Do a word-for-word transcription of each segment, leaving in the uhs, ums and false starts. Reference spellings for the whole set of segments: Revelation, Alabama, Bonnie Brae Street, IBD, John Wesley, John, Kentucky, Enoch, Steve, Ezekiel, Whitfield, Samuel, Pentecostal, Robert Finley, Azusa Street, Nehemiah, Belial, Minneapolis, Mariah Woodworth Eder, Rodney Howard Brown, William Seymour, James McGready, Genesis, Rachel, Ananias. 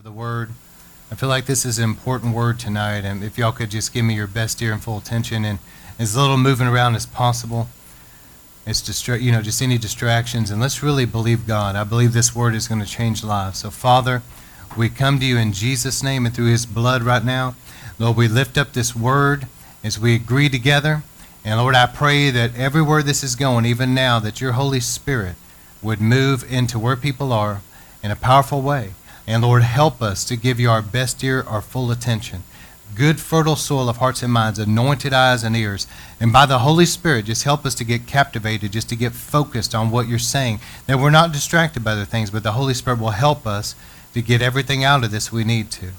over the word. I feel like this is an important word tonight, and if y'all could just give me your best ear and full attention, and as little moving around as possible, it's distra- you know, just any distractions, and let's really believe God. I believe this word is going to change lives. So, Father, we come to you in Jesus' name and through his blood right now. Lord, we lift up this word as we agree together. And, Lord, I pray that everywhere this is going, even now, that your Holy Spirit would move into where people are in a powerful way. And, Lord, help us to give you our best ear, our full attention. Good, fertile soil of hearts and minds, anointed eyes and ears. And by the Holy Spirit, just help us to get captivated, just to get focused on what you're saying, that we're not distracted by other things, but the Holy Spirit will help us to get everything out of this we need to.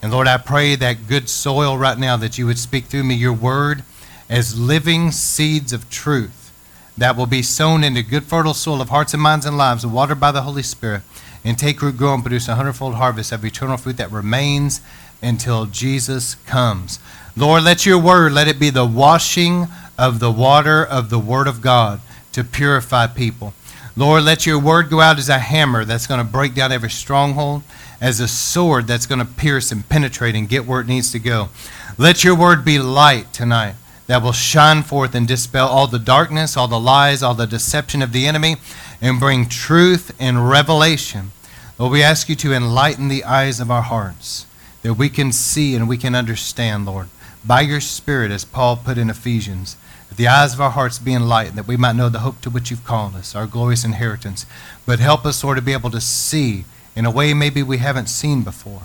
And, Lord, I pray that good soil right now, that you would speak through me your word as living seeds of truth that will be sown into good, fertile soil of hearts and minds and lives, watered by the Holy Spirit, and take root, grow, and produce a hundredfold harvest of eternal fruit that remains until Jesus comes. Lord, let your word, let it be the washing of the water of the word of God to purify people. Lord, let your word go out as a hammer that's going to break down every stronghold, as a sword that's going to pierce and penetrate and get where it needs to go. Let your word be light tonight that will shine forth and dispel all the darkness, all the lies, all the deception of the enemy, and bring truth and revelation. Lord, we ask you to enlighten the eyes of our hearts, that we can see and we can understand, Lord, by your Spirit, as Paul put in Ephesians. The eyes of our hearts be enlightened, that we might know the hope to which you've called us, our glorious inheritance. But help us, Lord, to be able to see in a way maybe we haven't seen before.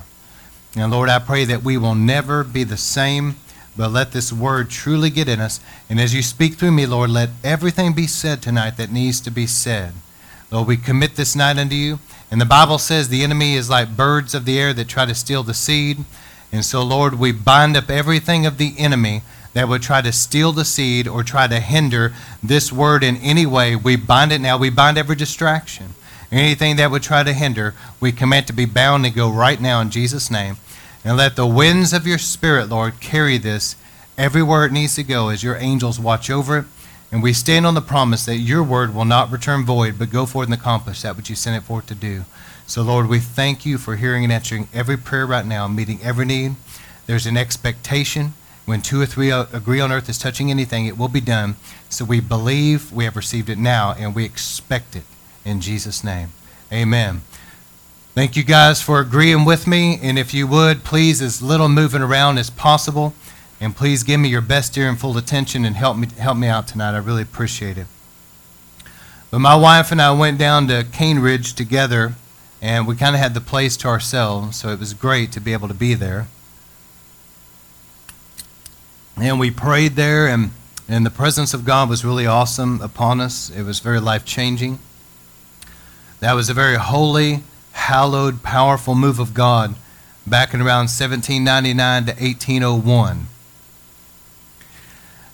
And, Lord, I pray that we will never be the same, but let this word truly get in us. And as you speak through me, Lord, let everything be said tonight that needs to be said. Lord, we commit this night unto you. And the Bible says the enemy is like birds of the air that try to steal the seed. And so, Lord, we bind up everything of the enemy that would try to steal the seed or try to hinder this word in any way. We bind it now. We bind every distraction. Anything that would try to hinder, we command to be bound and go right now in Jesus' name. And let the winds of your Spirit, Lord, carry this everywhere it needs to go as your angels watch over it. And we stand on the promise that your word will not return void, but go forth and accomplish that which you sent it forth to do. So, Lord, we thank you for hearing and answering every prayer right now, meeting every need. There's an expectation. When two or three agree on earth is touching anything, it will be done. So we believe we have received it now, and we expect it in Jesus' name. Amen. Thank you guys for agreeing with me. And if you would, please, as little moving around as possible, and please give me your best ear and full attention and help me help me out tonight. I really appreciate it. But my wife and I went down to Cane Ridge together, and we kind of had the place to ourselves, so it was great to be able to be there. And we prayed there, and, and the presence of God was really awesome upon us. It was very life-changing. That was a very holy, hallowed, powerful move of God back in around seventeen ninety-nine to eighteen oh one.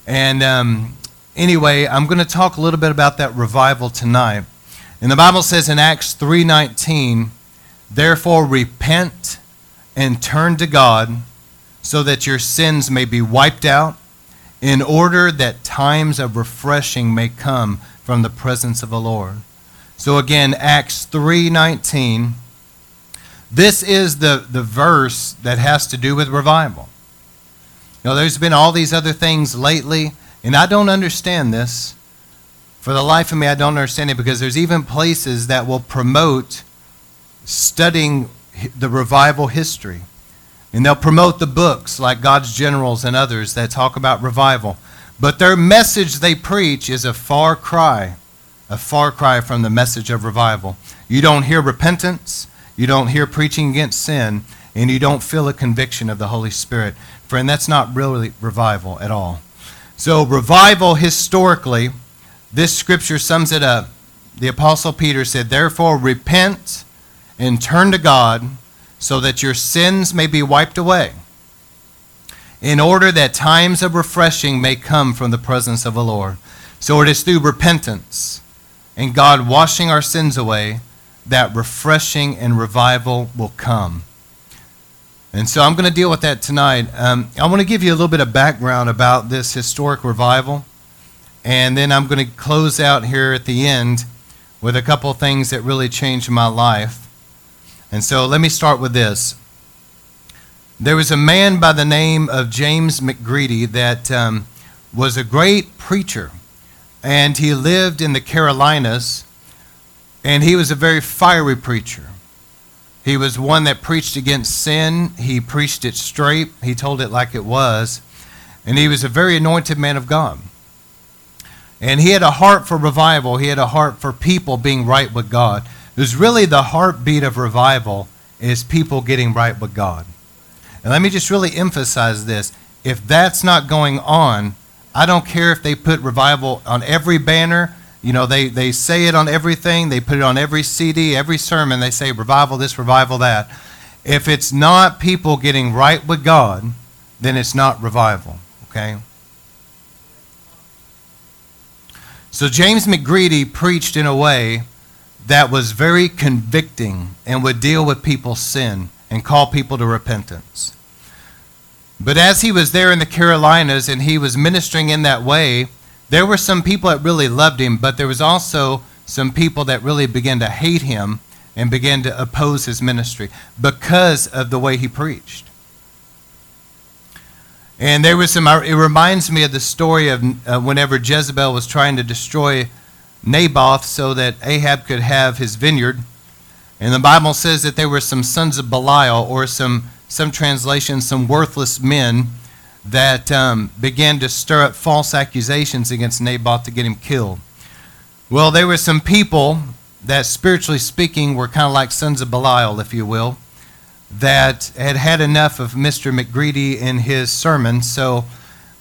And um, anyway, I'm going to talk a little bit about that revival tonight. And the Bible says in Acts three nineteen, "Therefore repent and turn to God, so that your sins may be wiped out, in order that times of refreshing may come from the presence of the Lord." So again, Acts three nineteen. This is the, the verse that has to do with revival. You know, there's been all these other things lately, and I don't understand this. For the life of me, I don't understand it, because there's even places that will promote studying the revival history. And they'll promote the books like God's Generals and others that talk about revival. But their message they preach is a far cry, a far cry from the message of revival. You don't hear repentance. You don't hear preaching against sin. And you don't feel a conviction of the Holy Spirit. Friend, that's not really revival at all. So revival historically, this scripture sums it up. The Apostle Peter said, "Therefore repent and turn to God, so that your sins may be wiped away, in order that times of refreshing may come from the presence of the Lord." So it is through repentance and God washing our sins away that refreshing and revival will come. And so I'm going to deal with that tonight. Um, I want to give you a little bit of background about this historic revival, and then I'm going to close out here at the end with a couple of things that really changed my life. And so let me start with this. There was a man by the name of James McGready that um, was a great preacher, and he lived in the Carolinas, and he was a very fiery preacher. He was one that preached against sin. He preached it straight. He told it like it was, and he was a very anointed man of God. And he had a heart for revival. He had a heart for people being right with God. It was really the heartbeat of revival is people getting right with God. And let me just really emphasize this. If that's not going on, I don't care if they put revival on every banner. You know, they, they say it on everything. They put it on every C D, every sermon. They say revival this, revival that. If it's not people getting right with God, then it's not revival, okay? So James McGready preached in a way that was very convicting and would deal with people's sin and call people to repentance. But as he was there in the Carolinas and he was ministering in that way, there were some people that really loved him, but there was also some people that really began to hate him and began to oppose his ministry because of the way he preached. And there was some, it reminds me of the story of uh, whenever Jezebel was trying to destroy Naboth so that Ahab could have his vineyard. And the Bible says that there were some sons of Belial, or some, some translations, some worthless men that um, began to stir up false accusations against Naboth to get him killed. Well, there were some people that, spiritually speaking, were kind of like sons of Belial, if you will, that had had enough of Mister McGready and his sermon. So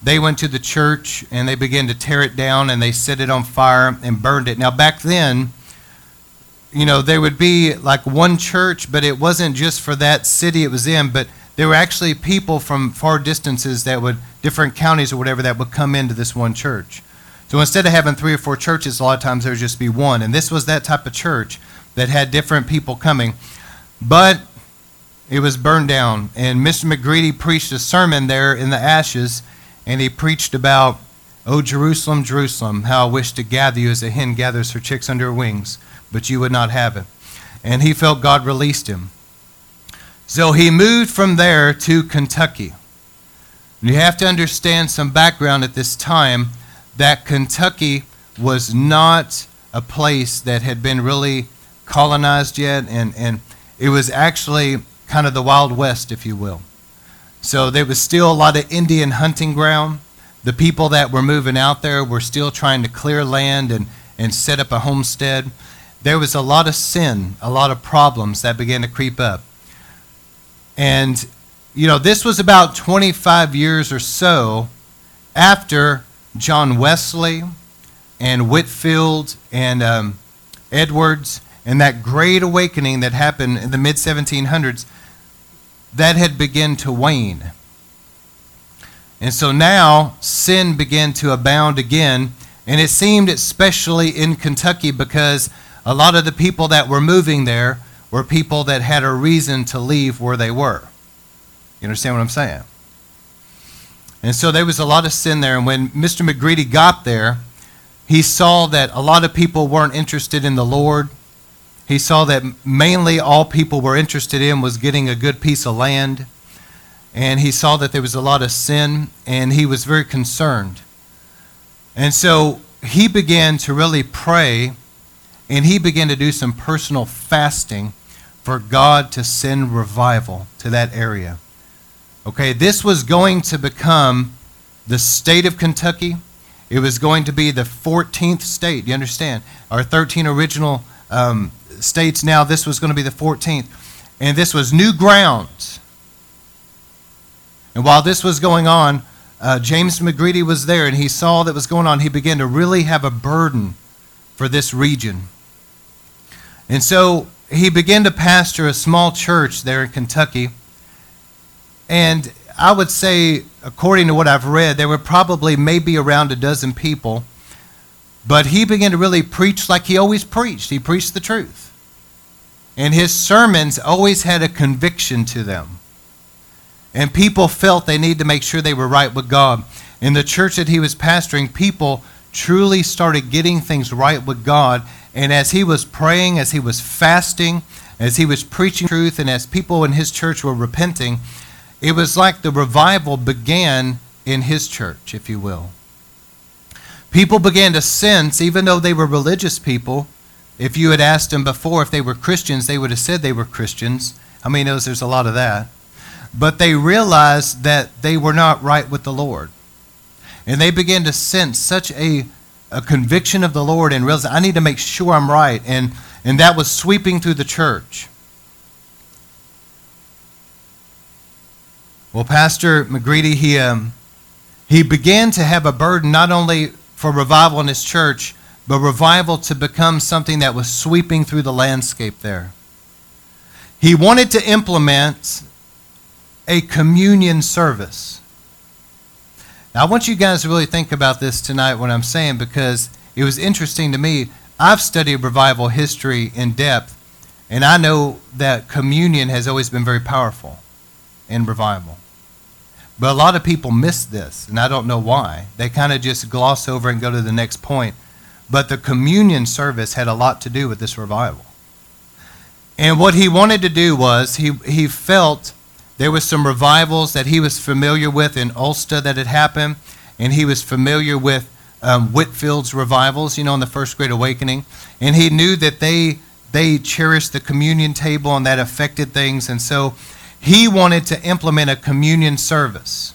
they went to the church and they began to tear it down, and they set it on fire and burned it. Now, back then, you know, there would be like one church, but it wasn't just for that city it was in, but there were actually people from far distances that would, different counties or whatever, that would come into this one church. So instead of having three or four churches, a lot of times there would just be one. And this was that type of church that had different people coming. But it was burned down. And Mister McGready preached a sermon there in the ashes, and he preached about, "O Jerusalem, Jerusalem, how I wish to gather you as a hen gathers her chicks under her wings, but you would not have it." And he felt God released him. So he moved from there to Kentucky. And you have to understand some background at this time, that Kentucky was not a place that had been really colonized yet, and, and it was actually kind of the Wild West, if you will. So there was still a lot of Indian hunting ground. The people that were moving out there were still trying to clear land and, and set up a homestead. There was a lot of sin, a lot of problems that began to creep up. And, you know, this was about twenty-five years or so after John Wesley and Whitfield and um, Edwards and that great awakening that happened in the mid seventeen hundreds that had begun to wane. And so now sin began to abound again, and it seemed especially in Kentucky, because a lot of the people that were moving there were people that had a reason to leave where they were. You understand what I'm saying? And so there was a lot of sin there. And when Mister McGready got there, he saw that a lot of people weren't interested in the Lord. He saw that mainly all people were interested in was getting a good piece of land. And he saw that there was a lot of sin, and he was very concerned. And so he began to really pray, and he began to do some personal fasting for God to send revival to that area. Okay, this was going to become the state of Kentucky. It was going to be the fourteenth state, you understand? Our thirteen original um, states now, this was going to be the fourteenth. And this was new ground. And while this was going on, uh, James McGready was there, and he saw that was going on. He began to really have a burden for this region. And so he began to pastor a small church there in Kentucky. And I would say, according to what I've read, there were probably maybe around a dozen people. But he began to really preach like he always preached. He preached the truth. And his sermons always had a conviction to them. And people felt they needed to make sure they were right with God. In the church that he was pastoring, people truly started getting things right with God. And as he was praying, as he was fasting, As he was preaching truth and as people in his church were repenting, it was like the revival began in his church, if you will. People began to sense, even though they were religious people, if you had asked them before if they were Christians, they would have said they were Christians. How many knows there's a lot of that? But they realized that they were not right with the Lord. And they began to sense such a, a conviction of the Lord and realize, I need to make sure I'm right. And, and that was sweeping through the church. Well, Pastor McGready, he, um, he began to have a burden not only for revival in his church, but revival to become something that was sweeping through the landscape there. He wanted to implement a communion service. Now, I want you guys to really think about this tonight, what I'm saying, because it was interesting to me. I've studied revival history in depth, and I know that communion has always been very powerful in revival. But a lot of people miss this, and I don't know why. They kind of just gloss over and go to the next point. But the communion service had a lot to do with this revival. And what he wanted to do was, he, he felt there was some revivals that he was familiar with in Ulster that had happened, and he was familiar with um, Whitfield's revivals, you know, in the First Great Awakening. And he knew that they, they cherished the communion table and that affected things. And so he wanted to implement a communion service.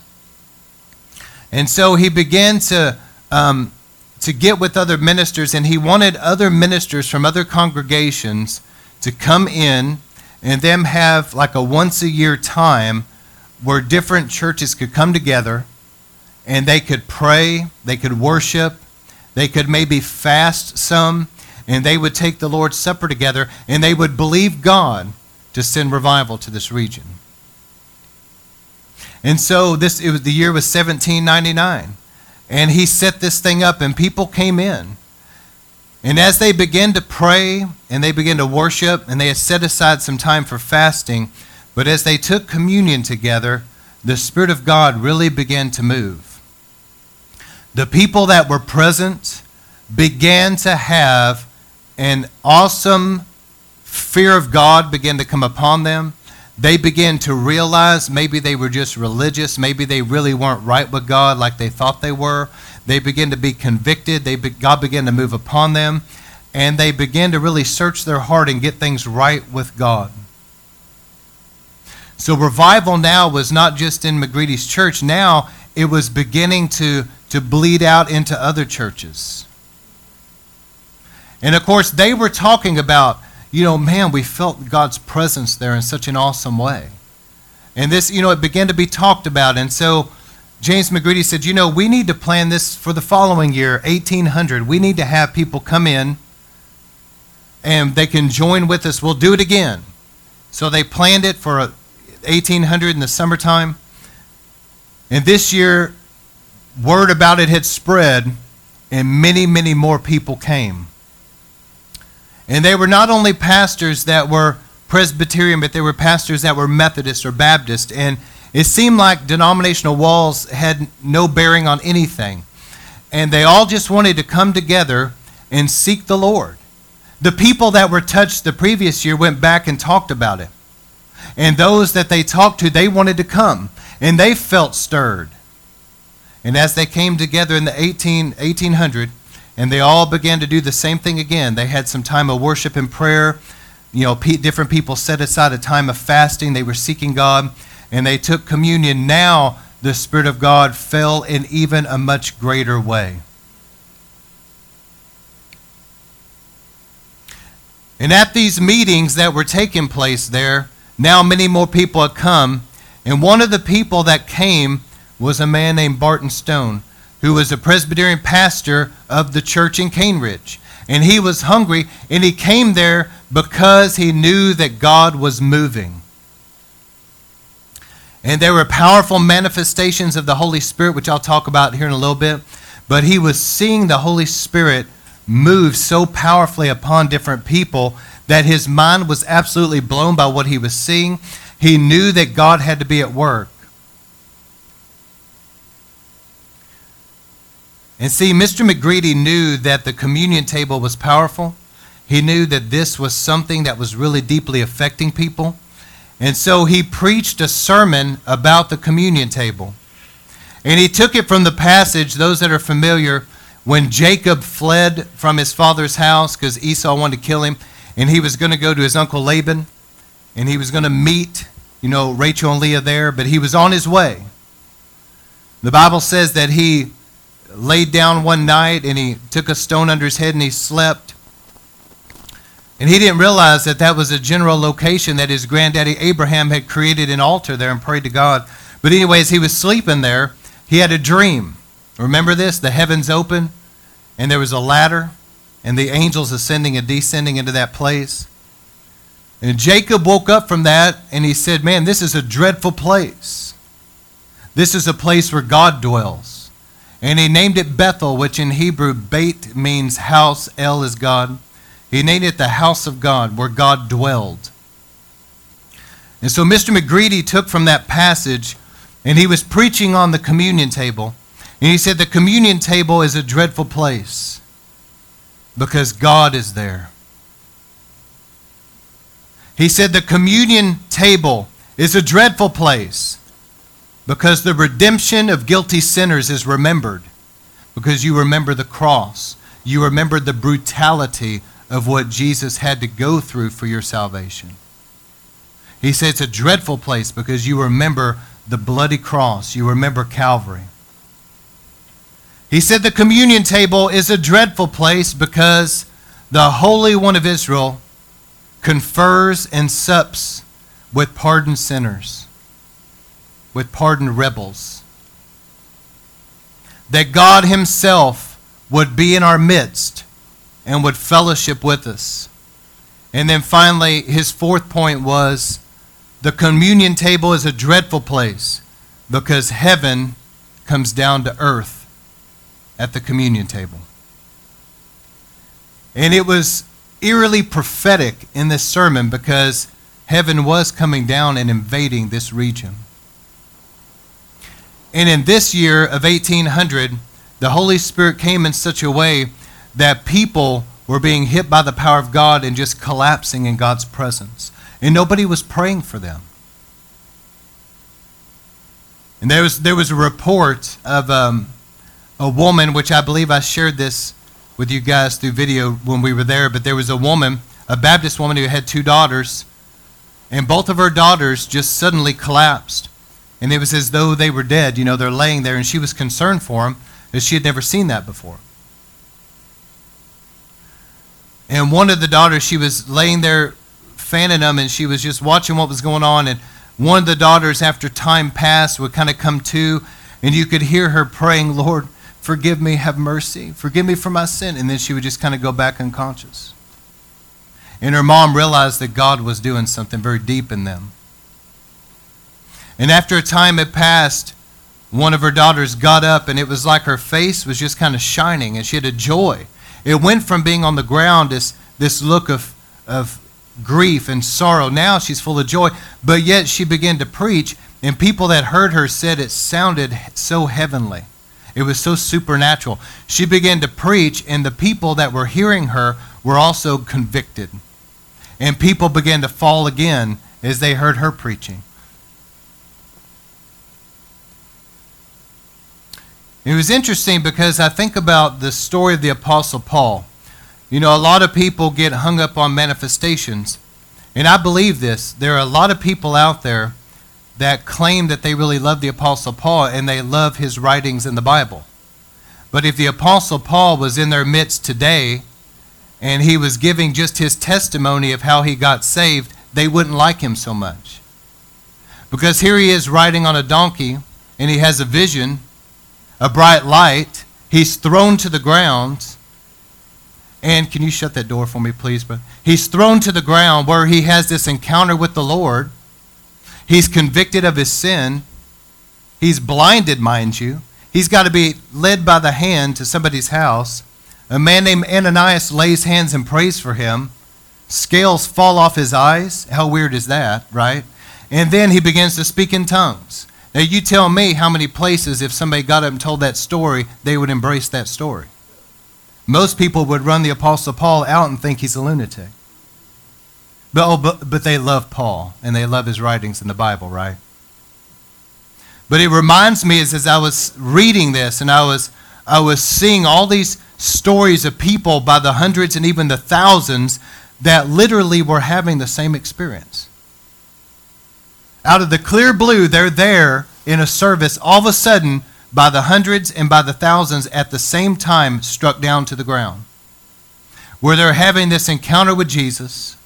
And so he began to... Um, to get with other ministers, and he wanted other ministers from other congregations to come in and them have like a once a year time where different churches could come together and they could pray, they could worship, they could maybe fast some, and they would take the Lord's Supper together, and they would believe God to send revival to this region. And so this it was the year was seventeen ninety-nine. And he set this thing up, and people came in. And as they began to pray, and they began to worship, and they had set aside some time for fasting, but as they took communion together, the Spirit of God really began to move. The people that were present began to have an awesome fear of God began to come upon them. They began to realize maybe they were just religious. Maybe they really weren't right with God like they thought they were. They began to be convicted. They be, God began to move upon them. And they began to really search their heart and get things right with God. So revival now was not just in McGready's church. Now it was beginning to, to bleed out into other churches. And, of course, they were talking about, you know, man, we felt God's presence there in such an awesome way. And this, you know, it began to be talked about. And so James McGready said, you know, we need to plan this for the following year, eighteen hundred. We need to have people come in and they can join with us. We'll do it again. So they planned it for eighteen hundred in the summertime. And this year, word about it had spread, and many, many more people came. And they were not only pastors that were Presbyterian, but they were pastors that were Methodist or Baptist. And it seemed like denominational walls had no bearing on anything. And they all just wanted to come together and seek the Lord. The people that were touched the previous year went back and talked about it. And those that they talked to, they wanted to come. And they felt stirred. And as they came together in the eighteen hundred, and they all began to do the same thing again. They had some time of worship and prayer. You know, pe- different people set aside a time of fasting. They were seeking God, and they took communion. Now the Spirit of God fell in even a much greater way. And at these meetings that were taking place there, now many more people had come. And one of the people that came was a man named Barton Stone, who was a Presbyterian pastor of the church in Cane Ridge. And he was hungry, and he came there because he knew that God was moving. And there were powerful manifestations of the Holy Spirit, which I'll talk about here in a little bit. But he was seeing the Holy Spirit move so powerfully upon different people that his mind was absolutely blown by what he was seeing. He knew that God had to be at work. And see, Mister McGready knew that the communion table was powerful. He knew that this was something that was really deeply affecting people. And so he preached a sermon about the communion table. And he took it from the passage, those that are familiar, when Jacob fled from his father's house because Esau wanted to kill him. And he was going to go to his uncle Laban. And he was going to meet, you know, Rachel and Leah there. But he was on his way. The Bible says that he laid down one night and he took a stone under his head and he slept. And he didn't realize that that was a general location that his granddaddy Abraham had created an altar there and prayed to God. But anyways, he was sleeping there. He had a dream. Remember this? The heavens open and there was a ladder and the angels ascending and descending into that place. And Jacob woke up from that and he said, man, this is a dreadful place. This is a place where God dwells. And he named it Bethel, which in Hebrew, Beit means house, El is God. He named it the house of God, where God dwelled. And so Mister McGready took from that passage, and he was preaching on the communion table. And he said the communion table is a dreadful place because God is there. He said the communion table is a dreadful place because the redemption of guilty sinners is remembered. Because you remember the cross. You remember the brutality of what Jesus had to go through for your salvation. He said it's a dreadful place because you remember the bloody cross. You remember Calvary. He said the communion table is a dreadful place because the Holy One of Israel confers and sups with pardoned sinners, with pardoned rebels, that God himself would be in our midst and would fellowship with us. And then finally, his fourth point was, the communion table is a dreadful place because heaven comes down to earth at the communion table. And it was eerily prophetic in this sermon because heaven was coming down and invading this region. And in this year of eighteen hundred, the Holy Spirit came in such a way that people were being hit by the power of God and just collapsing in God's presence. And nobody was praying for them. And there was there was a report of um, a woman, which I believe I shared this with you guys through video when we were there, but there was a woman, a Baptist woman who had two daughters, and both of her daughters just suddenly collapsed. And it was as though they were dead. You know, they're laying there, and she was concerned for them because she had never seen that before. And one of the daughters, she was laying there fanning them, and she was just watching what was going on. And one of the daughters, after time passed, would kind of come to, and you could hear her praying, Lord, forgive me, have mercy, forgive me for my sin. And then she would just kind of go back unconscious. And her mom realized that God was doing something very deep in them. And after a time had passed, one of her daughters got up, and it was like her face was just kind of shining, and she had a joy. It went from being on the ground, this, this look of, of grief and sorrow. Now she's full of joy. But yet she began to preach, and people that heard her said it sounded so heavenly. It was so supernatural. She began to preach, and the people that were hearing her were also convicted. And people began to fall again as they heard her preaching. It was interesting because I think about the story of the Apostle Paul. You know, a lot of people get hung up on manifestations. And I believe this. There are a lot of people out there that claim that they really love the Apostle Paul and they love his writings in the Bible. But if the Apostle Paul was in their midst today and he was giving just his testimony of how he got saved, they wouldn't like him so much. Because here he is riding on a donkey and he has a vision, a bright light. He's thrown to the ground. And can you shut that door for me, please? But he's thrown to the ground where he has this encounter with the Lord. He's convicted of his sin. He's blinded, mind you. He's got to be led by the hand to somebody's house. A man named Ananias lays hands and prays for him. Scales fall off his eyes. How weird is that, right? And then he begins to speak in tongues. Now you tell me how many places if somebody got up and told that story, they would embrace that story. Most people would run the Apostle Paul out and think he's a lunatic. But, oh, but, but they love Paul, and they love his writings in the Bible, right? But it reminds me, as, as I was reading this, and I was, I was seeing all these stories of people by the hundreds and even the thousands that literally were having the same experience. Out of the clear blue, they're there in a service, all of a sudden, by the hundreds and by the thousands at the same time struck down to the ground, where they're having this encounter with Jesus.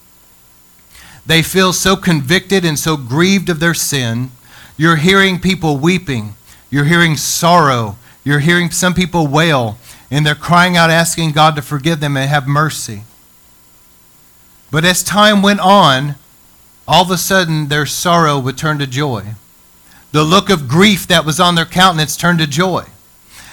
They feel so convicted and so grieved of their sin. You're hearing people weeping. You're hearing sorrow. You're hearing some people wail, and they're crying out, asking God to forgive them and have mercy. But as time went on, all of a sudden their sorrow would turn to joy. The look of grief that was on their countenance turned to joy.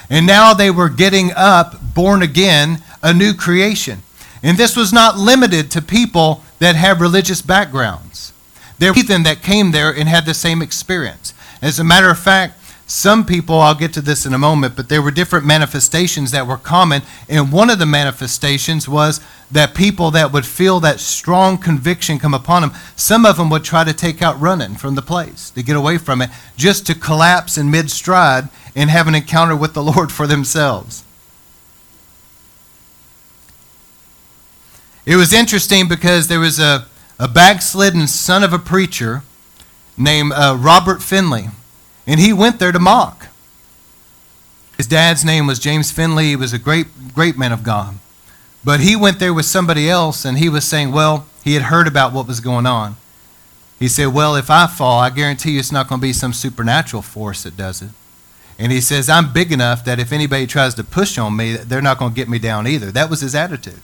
And now they were getting up, born again, a new creation. And this was not limited to people that have religious backgrounds. There were heathen that came there and had the same experience. As a matter of fact, some people, I'll get to this in a moment, but there were different manifestations that were common. And one of the manifestations was that people that would feel that strong conviction come upon them, some of them would try to take out running from the place, to get away from it, just to collapse in mid-stride and have an encounter with the Lord for themselves. It was interesting because there was a, a backslidden son of a preacher named uh, Robert Finley. And he went there to mock. His dad's name was James Finley. He was a great, great man of God. But he went there with somebody else, and he was saying, well, he had heard about what was going on. He said, well, if I fall, I guarantee you it's not going to be some supernatural force that does it. And he says, I'm big enough that if anybody tries to push on me, they're not going to get me down either. That was his attitude.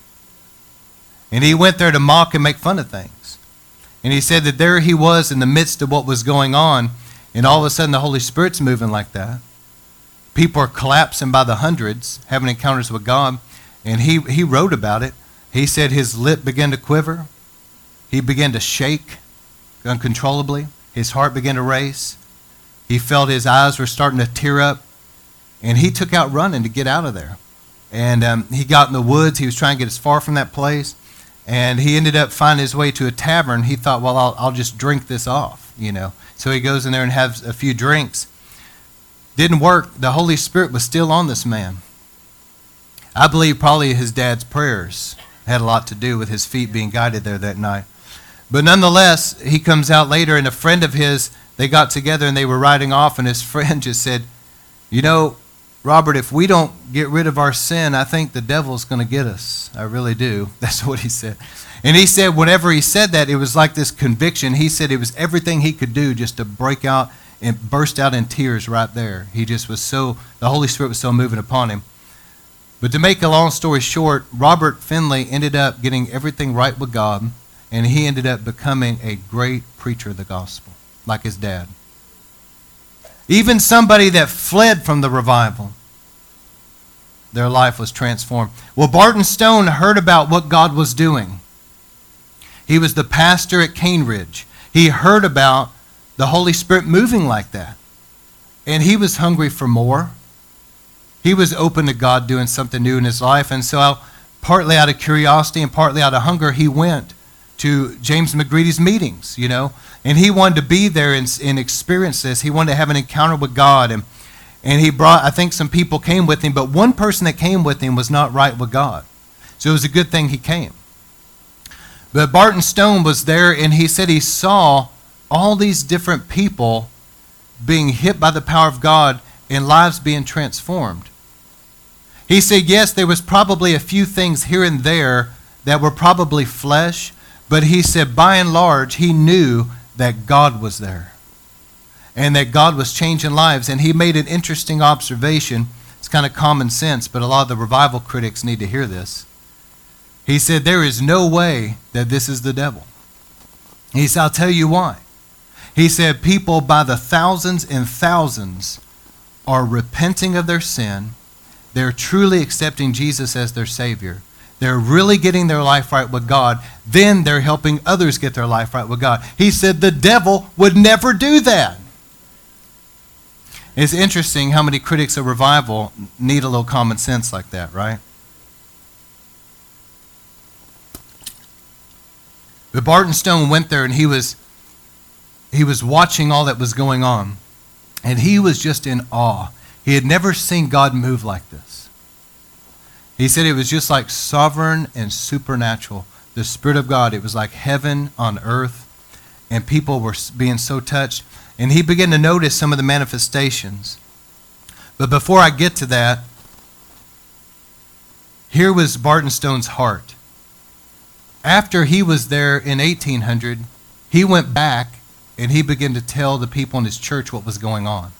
And he went there to mock and make fun of things. And he said that there he was in the midst of what was going on, and all of a sudden, the Holy Spirit's moving like that. People are collapsing by the hundreds, having encounters with God. And he, he wrote about it. He said his lip began to quiver. He began to shake uncontrollably. His heart began to race. He felt his eyes were starting to tear up. And he took out running to get out of there. And um, he got in the woods. He was trying to get as far from that place. And he ended up finding his way to a tavern. He thought, well, I'll, I'll just drink this off, you know. So he goes in there and has a few drinks. Didn't work. The Holy Spirit was still on this man. I believe probably his dad's prayers had a lot to do with his feet being guided there that night. But nonetheless, he comes out later, and a friend of his, they got together and they were riding off, and his friend just said, you know, Robert, if we don't get rid of our sin, I think the devil's going to get us. I really do. That's what he said. And he said whenever he said that, it was like this conviction. He said it was everything he could do just to break out and burst out in tears right there. He just was so, the Holy Spirit was so moving upon him. But to make a long story short, Robert Finley ended up getting everything right with God, and he ended up becoming a great preacher of the gospel, like his dad. Even somebody that fled from the revival, their life was transformed. Well, Barton Stone heard about what God was doing. He was the pastor at Cane Ridge. He heard about the Holy Spirit moving like that. And he was hungry for more. He was open to God doing something new in his life. And so partly out of curiosity and partly out of hunger, he went to James McGready's meetings, you know. And he wanted to be there and, and experience this. He wanted to have an encounter with God. And, and he brought, I think some people came with him. But one person that came with him was not right with God. So it was a good thing he came. But Barton Stone was there, and he said he saw all these different people being hit by the power of God and lives being transformed. He said, yes, there was probably a few things here and there that were probably flesh, but he said by and large he knew that God was there and that God was changing lives. And he made an interesting observation. It's kind of common sense, but a lot of the revival critics need to hear this. He said, there is no way that this is the devil. He said, I'll tell you why. He said, people by the thousands and thousands are repenting of their sin. They're truly accepting Jesus as their Savior. They're really getting their life right with God. Then they're helping others get their life right with God. He said, the devil would never do that. It's interesting how many critics of revival need a little common sense like that, right? But Barton Stone went there, and he was he was watching all that was going on, and he was just in awe. He had never seen God move like this. He said it was just like sovereign and supernatural. The Spirit of God, it was like heaven on earth, and people were being so touched. And he began to notice some of the manifestations. But before I get to that, here was Barton Stone's heart. After he was there in eighteen hundred, he went back and he began to tell the people in his church what was going on.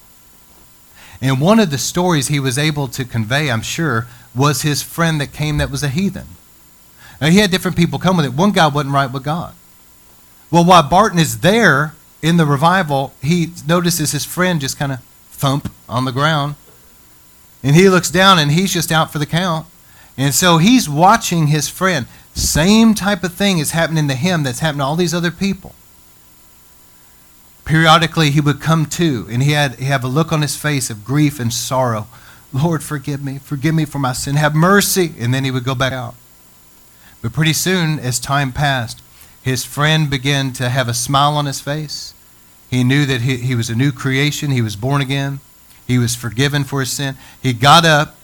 And one of the stories he was able to convey, I'm sure, was his friend that came that was a heathen. Now, he had different people come with it. One guy wasn't right with God. Well, while Barton is there in the revival, he notices his friend just kind of thump on the ground. And he looks down, and he's just out for the count. And so he's watching his friend. Same type of thing is happening to him that's happened to all these other people. Periodically, he would come to, and he had he have a look on his face of grief and sorrow. Lord, forgive me. Forgive me for my sin. Have mercy. And then he would go back out. But pretty soon, as time passed, his friend began to have a smile on his face. He knew that he, he was a new creation. He was born again. He was forgiven for his sin. He got up,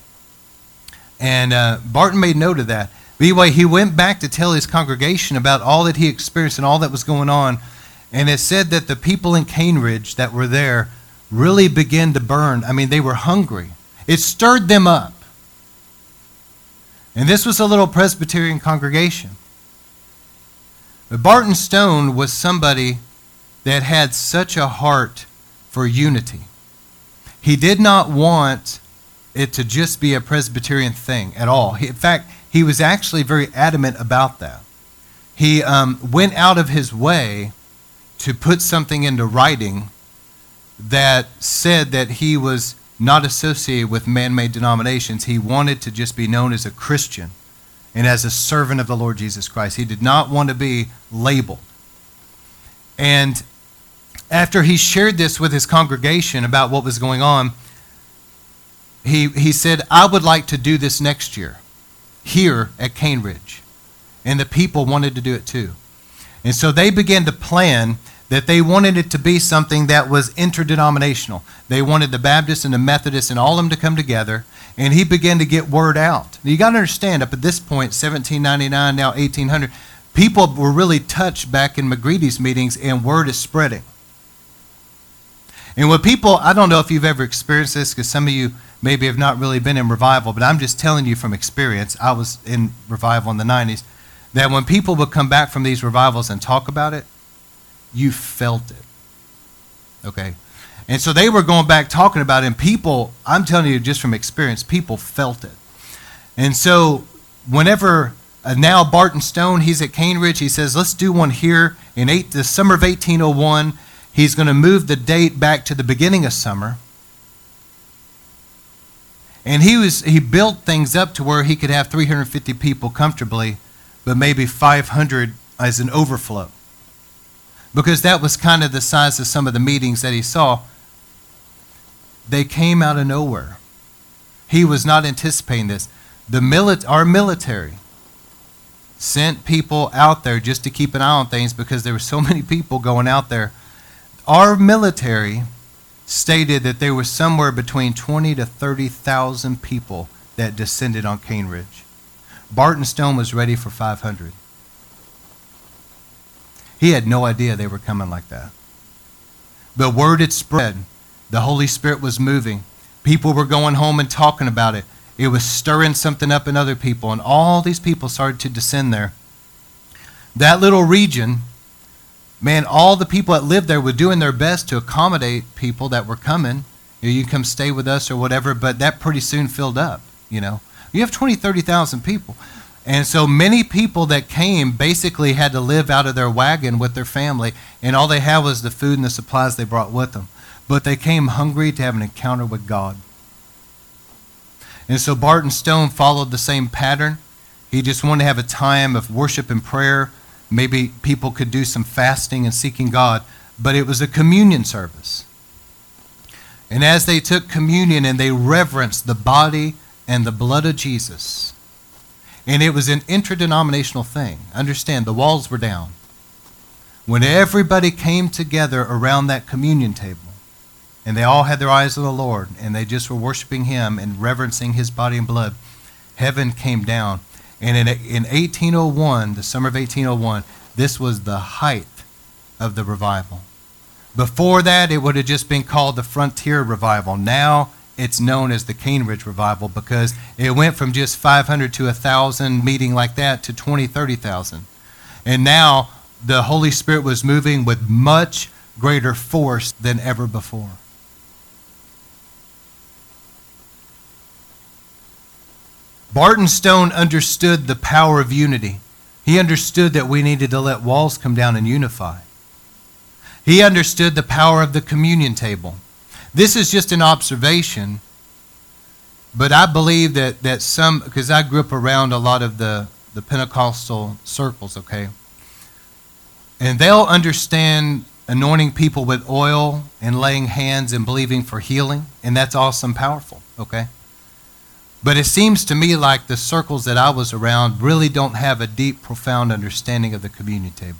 and uh, Barton made note of that. But anyway, he went back to tell his congregation about all that he experienced and all that was going on. And it said that the people in Cane Ridge that were there really began to burn. I mean, they were hungry. It stirred them up. And this was a little Presbyterian congregation. But Barton Stone was somebody that had such a heart for unity. He did not want it to just be a Presbyterian thing at all. He, in fact, he was actually very adamant about that. He um, went out of his way to put something into writing that said that he was not associated with man-made denominations. He wanted to just be known as a Christian and as a servant of the Lord Jesus Christ. He did not want to be labeled. And after he shared this with his congregation about what was going on, he he said, I would like to do this next year here at Cane Ridge. And the people wanted to do it too. And so they began to plan that they wanted it to be something that was interdenominational. They wanted the Baptists and the Methodists and all of them to come together, and he began to get word out. Now, you got to understand, up at this point, seventeen ninety-nine, now eighteen hundred, people were really touched back in McGready's meetings, and word is spreading. And when people, I don't know if you've ever experienced this, because some of you maybe have not really been in revival, but I'm just telling you from experience, I was in revival in the nineties, that when people would come back from these revivals and talk about it, you felt it, okay? And so they were going back talking about it, and people, I'm telling you just from experience, people felt it. And so whenever uh, now Barton Stone, he's at Cane Ridge, he says, let's do one here in eight, the summer of eighteen oh one. He's going to move the date back to the beginning of summer. And he was he built things up to where he could have three hundred fifty people comfortably, but maybe five hundred as an overflow, because that was kind of the size of some of the meetings that he saw. They came out of nowhere. He was not anticipating this. The mili- our military sent people out there just to keep an eye on things because there were so many people going out there. Our military stated that there was somewhere between twenty to thirty thousand people that descended on Cane Ridge. Barton Stone was ready for five hundred. He had no idea they were coming like that. But word had spread. The Holy Spirit was moving. People were going home and talking about it. It was stirring something up in other people, and all these people started to descend there. That little region, man, all the people that lived there were doing their best to accommodate people that were coming. You know, you come stay with us or whatever, but that pretty soon filled up, you know. You have twenty, thirty thousand people. And so many people that came basically had to live out of their wagon with their family, and all they had was the food and the supplies they brought with them. But they came hungry to have an encounter with God. And so Barton Stone followed the same pattern. He just wanted to have a time of worship and prayer. Maybe people could do some fasting and seeking God, but it was a communion service. And as they took communion and they reverenced the body and the blood of Jesus, and it was an interdenominational thing. Understand, the walls were down. when everybody came together around that communion table, and they all had their eyes on the Lord, and they just were worshiping him and reverencing his body and blood, heaven came down. And in, in eighteen oh one, the summer of eighteen oh one, this was the height of the revival. Before that, it would have just been called the Frontier Revival. Now it's known as the Cane Ridge Revival, because it went from just five hundred to one thousand meeting like that to twenty, thirty thousand. And now the Holy Spirit was moving with much greater force than ever before. Barton Stone understood the power of unity. He understood that we needed to let walls come down and unify. He understood the power of the communion table. This is just an observation, but I believe that, that some, because I grew up around a lot of the, the Pentecostal circles, okay? And they'll understand anointing people with oil and laying hands and believing for healing, and that's awesome, powerful, okay? But it seems to me like the circles that I was around really don't have a deep, profound understanding of the communion table.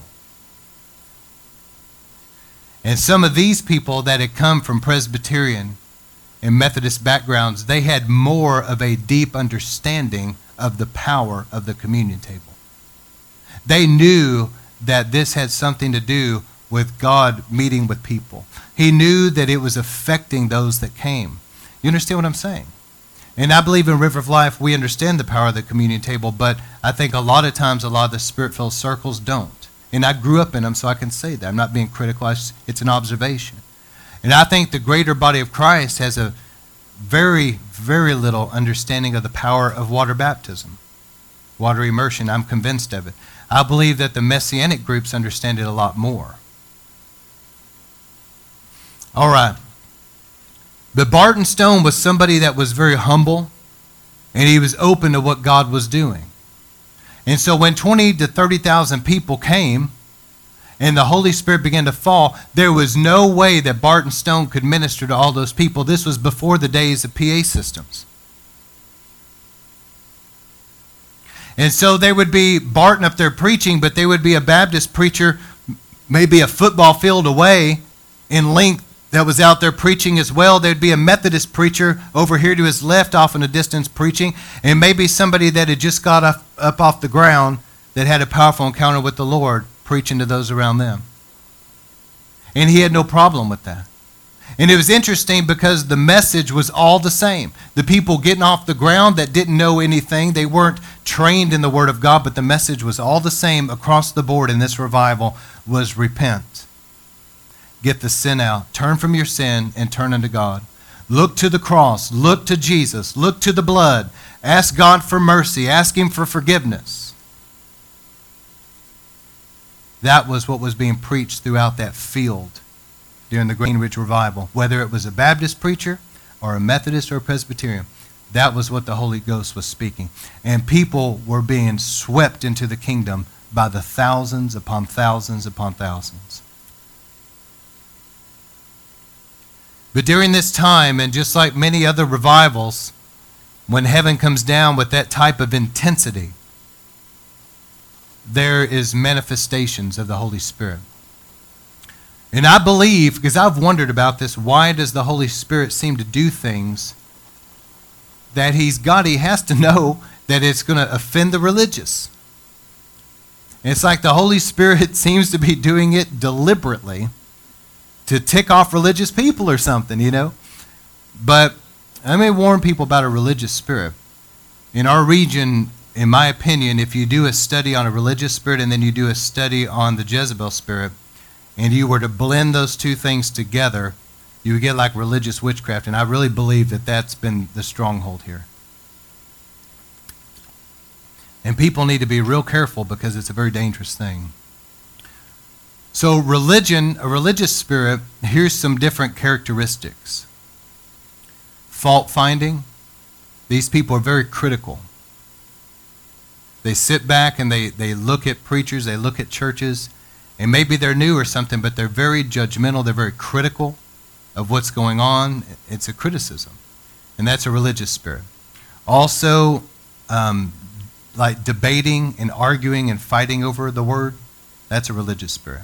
And some of these people that had come from Presbyterian and Methodist backgrounds, they had more of a deep understanding of the power of the communion table. They knew that this had something to do with God meeting with people. He knew that it was affecting those that came. You understand what I'm saying? And I believe in River of Life, we understand the power of the communion table, but I think a lot of times a lot of the Spirit-filled circles don't. And I grew up in them, so I can say that. I'm not being critical. It's an observation. And I think the greater body of Christ has a very, very little understanding of the power of water baptism, water immersion. I'm convinced of it. I believe that the Messianic groups understand it a lot more. All right. But Barton Stone was somebody that was very humble, and he was open to what God was doing. And so when twenty to thirty thousand people came and the Holy Spirit began to fall, there was no way that Barton Stone could minister to all those people. This was before the days of P A systems. And so there would be Barton up there preaching, but there would be a Baptist preacher maybe a football field away in length that was out there preaching as well. There'd be a Methodist preacher over here to his left off in a distance preaching, and maybe somebody that had just got up, up off the ground that had a powerful encounter with the Lord preaching to those around them. And he had no problem with that. And it was interesting because the message was all the same. The people getting off the ground that didn't know anything, they weren't trained in the Word of God, but the message was all the same across the board in this revival was repent. Get the sin out. Turn from your sin and turn unto God. Look to the cross. Look to Jesus. Look to the blood. Ask God for mercy. Ask him for forgiveness. That was what was being preached throughout that field during the Cane Ridge Revival. Whether it was a Baptist preacher or a Methodist or a Presbyterian, that was what the Holy Ghost was speaking. And people were being swept into the kingdom by the thousands upon thousands upon thousands. But during this time, and just like many other revivals, when heaven comes down with that type of intensity, there is manifestations of the Holy Spirit. And I believe, because I've wondered about this, why does the Holy Spirit seem to do things that he's got? He has to know that it's going to offend the religious. And it's like the Holy Spirit seems to be doing it deliberately to tick off religious people or something, you know. But I may warn people about a religious spirit. In our region, in my opinion, if you do a study on a religious spirit and then you do a study on the Jezebel spirit, and you were to blend those two things together, you would get like religious witchcraft. And I really believe that that's been the stronghold here. And people need to be real careful because it's a very dangerous thing. So religion, a religious spirit, here's some different characteristics. Fault finding. These people are very critical. They sit back and they, they look at preachers, they look at churches, and maybe they're new or something, but they're very judgmental, they're very critical of what's going on. It's a criticism, and that's a religious spirit. Also, um, like debating and arguing and fighting over the word, that's a religious spirit.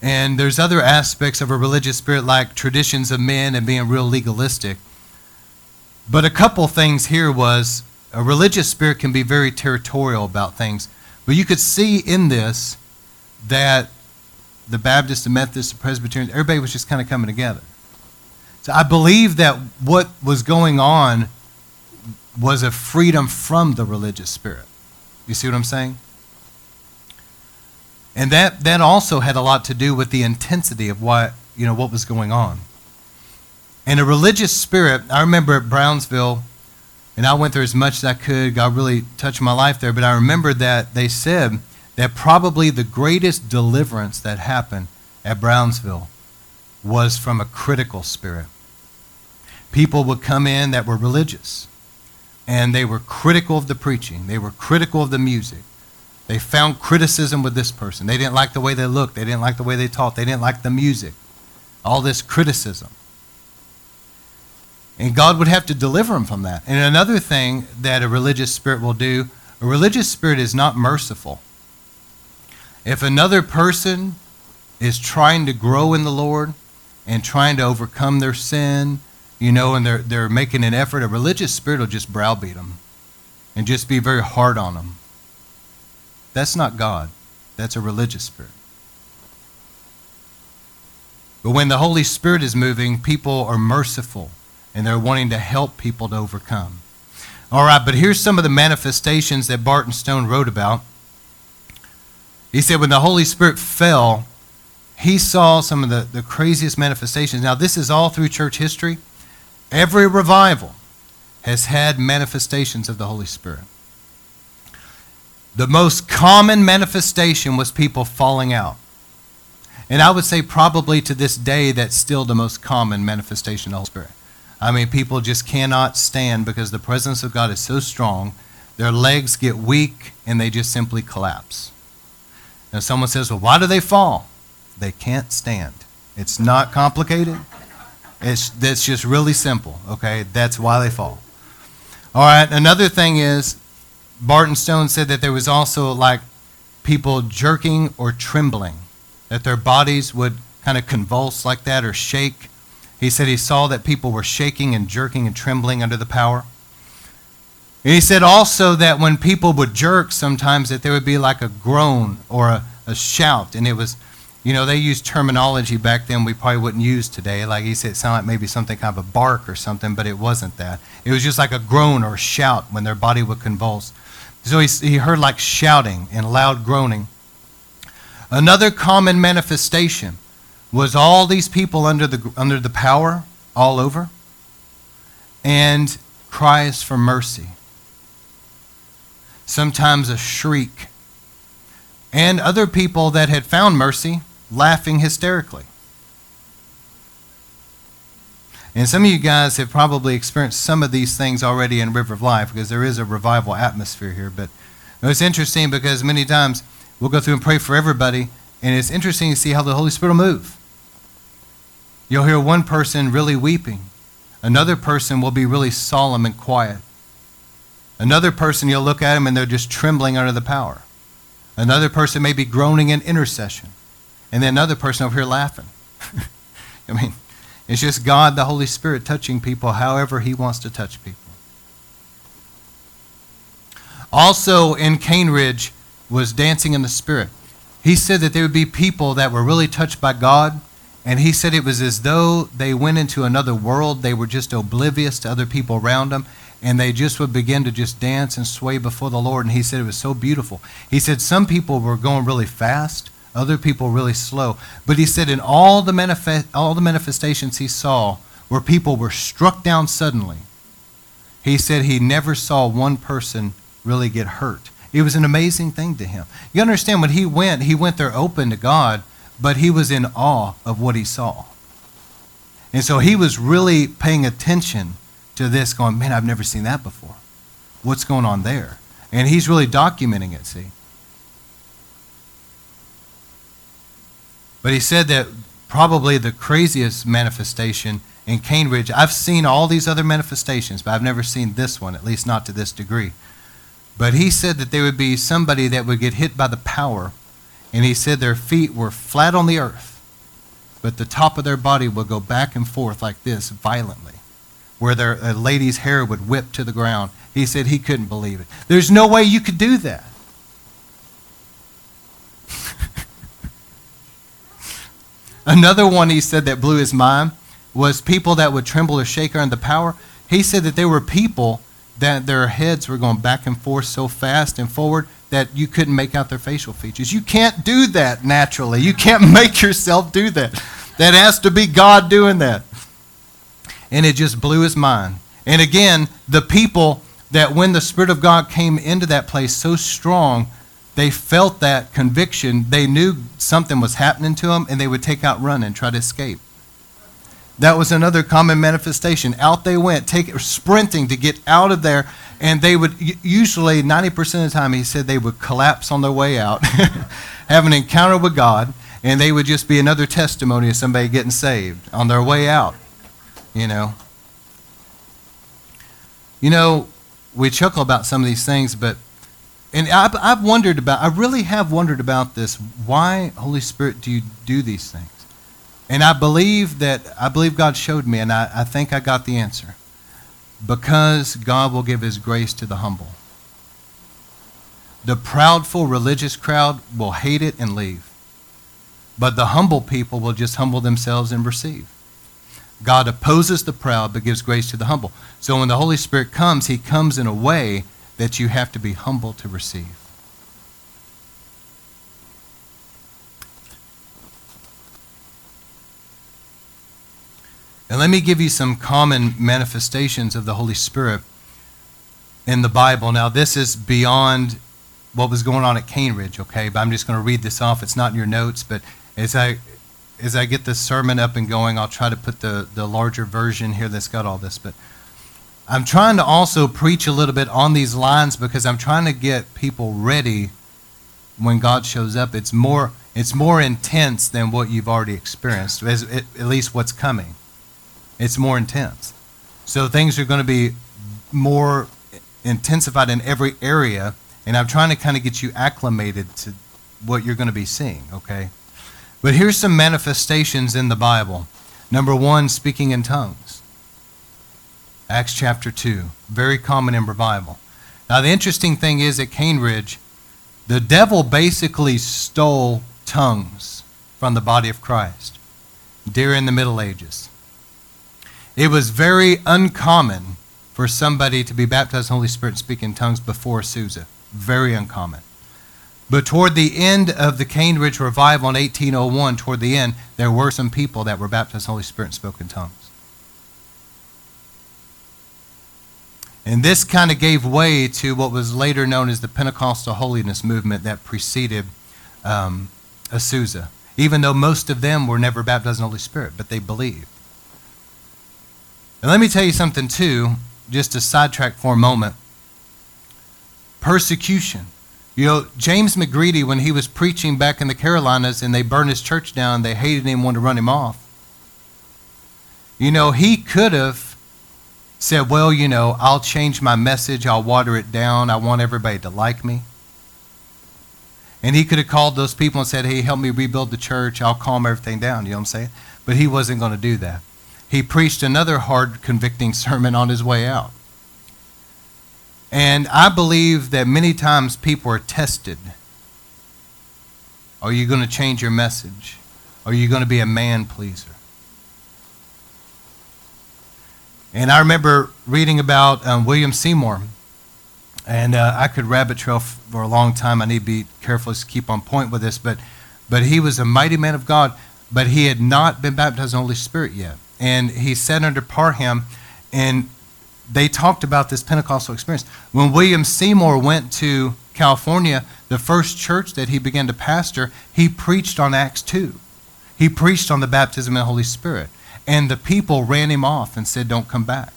And there's other aspects of a religious spirit, like traditions of men and being real legalistic. But a couple things here was a religious spirit can be very territorial about things. But you could see in this that the Baptists, the Methodists, the Presbyterians, everybody was just kind of coming together. So I believe that what was going on was a freedom from the religious spirit. You see what I'm saying? And that, that also had a lot to do with the intensity of what, you know, what was going on. And a religious spirit, I remember at Brownsville, and I went there as much as I could. God really touched my life there. But I remember that they said that probably the greatest deliverance that happened at Brownsville was from a critical spirit. People would come in that were religious, and they were critical of the preaching. They were critical of the music. They found criticism with this person. They didn't like the way they looked. They didn't like the way they talked. They didn't like the music. All this criticism. And God would have to deliver them from that. And another thing that a religious spirit will do, a religious spirit is not merciful. If another person is trying to grow in the Lord and trying to overcome their sin, you know, and they're, they're making an effort, a religious spirit will just browbeat them and just be very hard on them. That's not God. That's a religious spirit. But when the Holy Spirit is moving, people are merciful, and they're wanting to help people to overcome. All right, but here's some of the manifestations that Barton Stone wrote about. He said when the Holy Spirit fell, he saw some of the, the craziest manifestations. Now, this is all through church history. Every revival has had manifestations of the Holy Spirit. The most common manifestation was people falling out. And I would say probably to this day that's still the most common manifestation of the Holy Spirit. I mean, people just cannot stand because the presence of God is so strong, their legs get weak, and they just simply collapse. Now, someone says, well, why do they fall? They can't stand. It's not complicated. It's that's just really simple, okay? That's why they fall. All right, another thing is, Barton Stone said that there was also, like, people jerking or trembling, that their bodies would kind of convulse like that or shake. He said he saw that people were shaking and jerking and trembling under the power. And he said also that when people would jerk sometimes that there would be like a groan or a, a shout. And it was, you know, they used terminology back then we probably wouldn't use today. Like he said, it sounded like maybe something kind of a bark or something, but it wasn't that. It was just like a groan or a shout when their body would convulse. So he, he heard like shouting and loud groaning. Another common manifestation was all these people under the under the power all over, and cries for mercy. Sometimes a shriek. And other people that had found mercy laughing hysterically. And some of you guys have probably experienced some of these things already in River of Life because there is a revival atmosphere here. But it's interesting because many times we'll go through and pray for everybody, and it's interesting to see how the Holy Spirit will move. You'll hear one person really weeping. Another person will be really solemn and quiet. Another person, you'll look at them and they're just trembling under the power. Another person may be groaning in intercession. And then another person over here laughing. I mean, it's just God, the Holy Spirit, touching people however he wants to touch people. Also in Cane Ridge was dancing in the Spirit. He said that there would be people that were really touched by God. And he said it was as though they went into another world. They were just oblivious to other people around them. And they just would begin to just dance and sway before the Lord. And he said it was so beautiful. He said some people were going really fast. Other people really slow. But he said in all the manifest, all the manifestations he saw where people were struck down suddenly, he said he never saw one person really get hurt. It was an amazing thing to him. You understand, when he went, he went there open to God, but he was in awe of what he saw. And so he was really paying attention to this, going, man, I've never seen that before. What's going on there? And he's really documenting it, see. But he said that probably the craziest manifestation in Cane Ridge, I've seen all these other manifestations, but I've never seen this one, at least not to this degree. But he said that there would be somebody that would get hit by the power. And he said their feet were flat on the earth. but the top of their body will go back and forth like this violently, where their, a lady's hair would whip to the ground. He said he couldn't believe it. There's no way you could do that. Another one he said that blew his mind was people that would tremble or shake under the power. He said that there were people that their heads were going back and forth so fast and forward that you couldn't make out their facial features. You can't do that naturally. You can't make yourself do that. That has to be God doing that. And it just blew his mind. And again, the people that when the Spirit of God came into that place so strong, they felt that conviction. They knew something was happening to them, and they would take out, run, and try to escape. That was another common manifestation. Out they went, take, sprinting to get out of there, and they would, usually ninety percent of the time, he said they would collapse on their way out, have an encounter with God, and they would just be another testimony of somebody getting saved on their way out, you know. You know, we chuckle about some of these things, but, and I've, I've wondered about, I really have wondered about this, why, Holy Spirit, do you do these things? And I believe that, I believe God showed me, and I, I think I got the answer. Because God will give his grace to the humble. The proudful religious crowd will hate it and leave. But the humble people will just humble themselves and receive. God opposes the proud but gives grace to the humble. So when the Holy Spirit comes, he comes in a way that you have to be humble to receive. And let me give you some common manifestations of the Holy Spirit in the Bible. Now, this is beyond what was going on at Cane Ridge, okay? But I'm just going to read this off. It's not in your notes, but as I as I get this sermon up and going, I'll try to put the, the larger version here that's got all this. But I'm trying to also preach a little bit on these lines because I'm trying to get people ready when God shows up. It's more, it's more intense than what you've already experienced, as, at, at least what's coming. It's more intense. So things are going to be more intensified in every area, and I'm trying to kind of get you acclimated to what you're going to be seeing, okay? But here's some manifestations in the Bible. Number one, speaking in tongues. Acts chapter two, very common in revival. Now, the interesting thing is at Cane Ridge, the devil basically stole tongues from the body of Christ during the Middle Ages. It was very uncommon for somebody to be baptized in the Holy Spirit and speak in tongues before Azusa. Very uncommon. But toward the end of the Cane Ridge Revival in eighteen oh one, toward the end, there were some people that were baptized in the Holy Spirit and spoke in tongues. And this kind of gave way to what was later known as the Pentecostal holiness movement that preceded um, Azusa, even though most of them were never baptized in the Holy Spirit, but they believed. And let me tell you something, too, just to sidetrack for a moment. Persecution. You know, James McGready, when he was preaching back in the Carolinas and they burned his church down, they hated him, wanted to run him off. You know, he could have said, well, you know, I'll change my message. I'll water it down. I want everybody to like me. And he could have called those people and said, hey, help me rebuild the church. I'll calm everything down. You know what I'm saying? But he wasn't going to do that. He preached another hard, convicting sermon on his way out. And I believe that many times people are tested. Are you going to change your message? Are you going to be a man pleaser? And I remember reading about um, William Seymour. And uh, I could rabbit trail for a long time. I need to be careful to keep on point with this. But, but he was a mighty man of God. But he had not been baptized in the Holy Spirit yet. And he sat under Parham, and they talked about this Pentecostal experience. When William Seymour went to California, the first church that he began to pastor, he preached on Acts two. He preached on the baptism of the Holy Spirit. And the people ran him off and said, don't come back.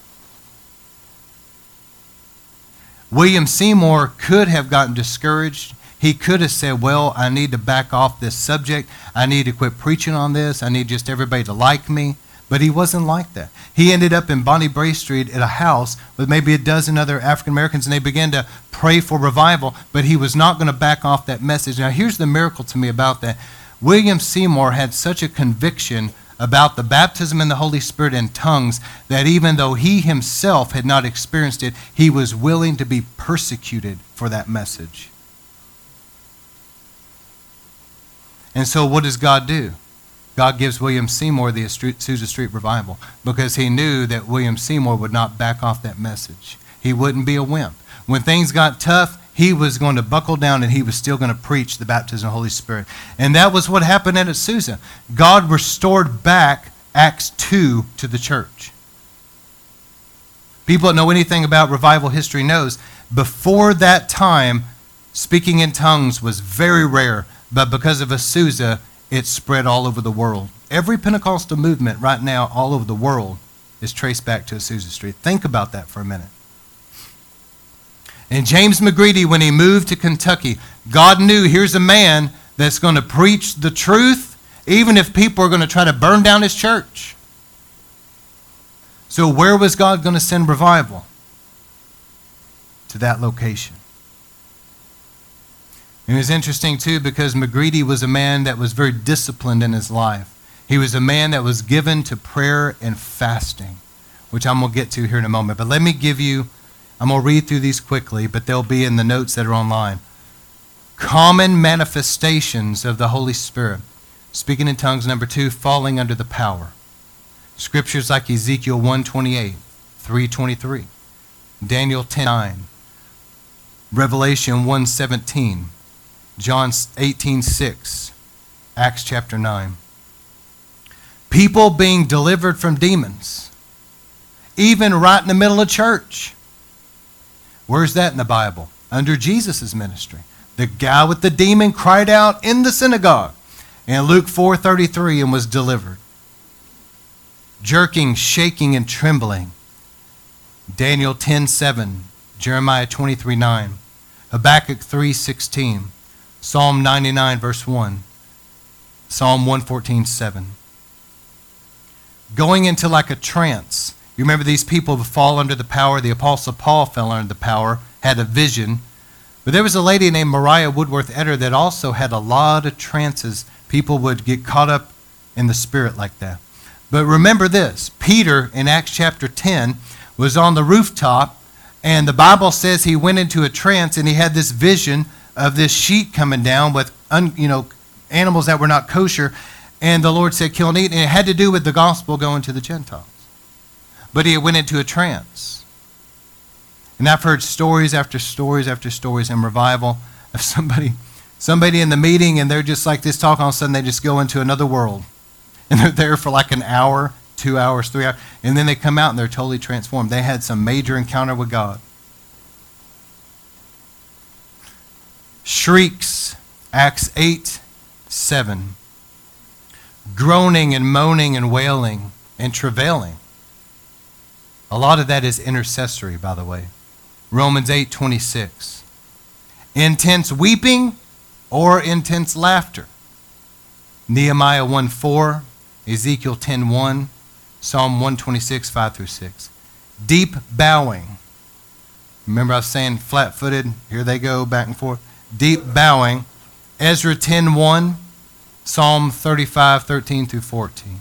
William Seymour could have gotten discouraged. He could have said, well, I need to back off this subject. I need to quit preaching on this. I need just everybody to like me. But he wasn't like that. He ended up in Bonnie Brae Street at a house with maybe a dozen other African Americans, and they began to pray for revival, but he was not going to back off that message. Now, here's the miracle to me about that. William Seymour had such a conviction about the baptism in the Holy Spirit and tongues that even though he himself had not experienced it, he was willing to be persecuted for that message. And so what does God do? God gives William Seymour the Azusa Street revival because he knew that William Seymour would not back off that message. He wouldn't be a wimp. When things got tough, he was going to buckle down and he was still going to preach the baptism of the Holy Spirit. And that was what happened at Azusa. God restored back Acts two to the church. People that know anything about revival history knows before that time, speaking in tongues was very rare. But because of Azusa, it spread all over the world. Every Pentecostal movement right now all over the world is traced back to Azusa Street. Think about that for a minute. And James McGready, when he moved to Kentucky, God knew here's a man that's going to preach the truth, even if people are going to try to burn down his church. So where was God going to send revival? To that location. It was interesting, too, because McGready was a man that was very disciplined in his life. He was a man that was given to prayer and fasting, which I'm going to get to here in a moment. But let me give you, I'm going to read through these quickly, but they'll be in the notes that are online. Common manifestations of the Holy Spirit. Speaking in tongues, number two, falling under the power. Scriptures like Ezekiel one twenty-eight, three twenty-three, Daniel ten nine, Revelation one seventeen. John eighteen six, Acts chapter nine. People being delivered from demons, even right in the middle of church. Where's that in the Bible? Under Jesus' ministry. The guy with the demon cried out in the synagogue in Luke four thirty-three and was delivered. Jerking, shaking, and trembling. Daniel ten seven, Jeremiah twenty-three nine, Habakkuk three sixteen. Psalm ninety-nine, verse one. Psalm one fourteen, seven. Going into like a trance. You remember these people would fall under the power. The Apostle Paul fell under the power, had a vision. But there was a lady named Mariah Woodworth Eder that also had a lot of trances. People would get caught up in the spirit like that. But remember this. Peter, in Acts chapter ten, was on the rooftop, and the Bible says he went into a trance, and he had this vision of this sheet coming down with un, you know, animals that were not kosher, and the Lord said, kill and eat, and it had to do with the gospel going to the Gentiles. But he went into a trance. And I've heard stories after stories after stories in revival of somebody somebody in the meeting, and they're just like this talk, all of a sudden they just go into another world. And they're there for like an hour, two hours, three hours, and then they come out and they're totally transformed. They had some major encounter with God. Shrieks, Acts eight, seven. Groaning and moaning and wailing and travailing. A lot of that is intercessory, by the way. Romans eight, twenty-six. Intense weeping or intense laughter. Nehemiah one four, Ezekiel ten one, Psalm one twenty-six, five through six. Deep bowing. Remember I was saying flat-footed, here they go, back and forth. Deep bowing, Ezra ten one, Psalm thirty-five, thirteen through fourteen.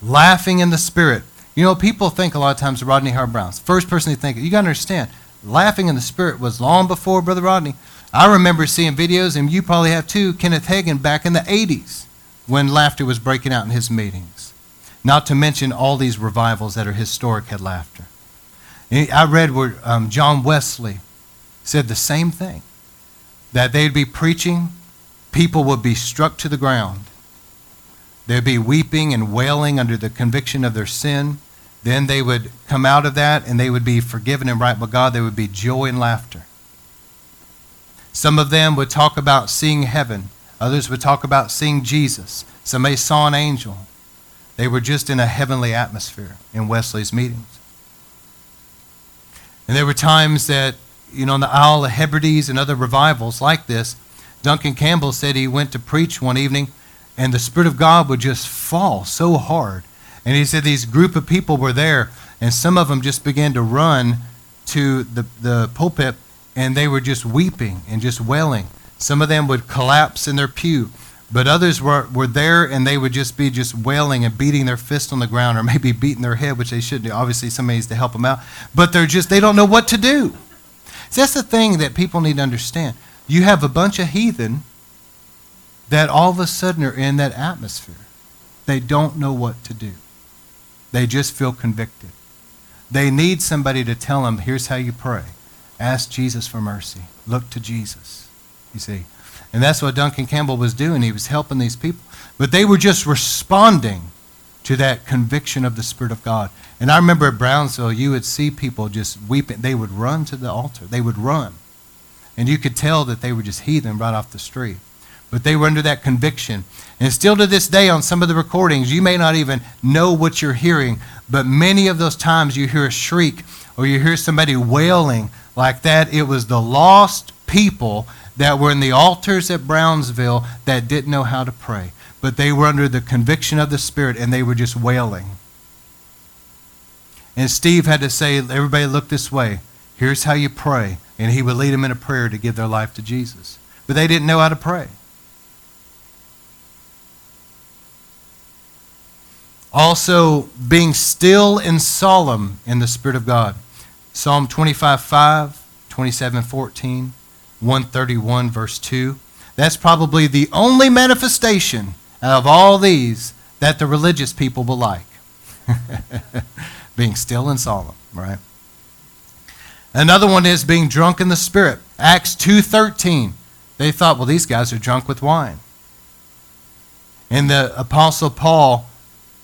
Laughing in the spirit. You know, people think a lot of times of Rodney Howard Brown's. First person they think, you got to understand, laughing in the spirit was long before Brother Rodney. I remember seeing videos, and you probably have too, Kenneth Hagin back in the eighties when laughter was breaking out in his meetings. Not to mention all these revivals that are historic had laughter. And I read where um, John Wesley said the same thing, that they'd be preaching, people would be struck to the ground. They'd be weeping and wailing under the conviction of their sin. Then they would come out of that, and they would be forgiven and right with God. There would be joy and laughter. Some of them would talk about seeing heaven. Others would talk about seeing Jesus. Somebody saw an angel. They were just in a heavenly atmosphere in Wesley's meetings. And there were times that, you know, in the Isle of Hebrides and other revivals like this, Duncan Campbell said he went to preach one evening, and the Spirit of God would just fall so hard. And he said these group of people were there, and some of them just began to run to the, the pulpit, and they were just weeping and just wailing. Some of them would collapse in their pew. But others were, were there, and they would just be just wailing and beating their fist on the ground, or maybe beating their head, which they shouldn't do. Obviously, somebody needs to help them out. But they're just, they don't know what to do. So that's the thing that people need to understand. You have a bunch of heathen that all of a sudden are in that atmosphere. They don't know what to do. They just feel convicted. They need somebody to tell them, here's how you pray. Ask Jesus for mercy. Look to Jesus, you see. And that's what Duncan Campbell was doing. He was helping these people. But they were just responding to that conviction of the Spirit of God. And I remember at Brownsville, you would see people just weeping. They would run to the altar. They would run. And you could tell that they were just heathen right off the street. But they were under that conviction. And still to this day on some of the recordings, you may not even know what you're hearing. But many of those times you hear a shriek or you hear somebody wailing like that. It was the lost people that were in the altars at Brownsville that didn't know how to pray. But they were under the conviction of the Spirit, and they were just wailing. And Steve had to say, everybody look this way. Here's how you pray. And he would lead them in a prayer to give their life to Jesus. But they didn't know how to pray. Also, being still and solemn in the Spirit of God. Psalm twenty-five five, twenty-seven fourteen, one thirty-one, verse two. That's probably the only manifestation out of all these that the religious people will like. Being still and solemn, right? Another one is being drunk in the Spirit. Acts two thirteen. They thought, well, these guys are drunk with wine. And the Apostle Paul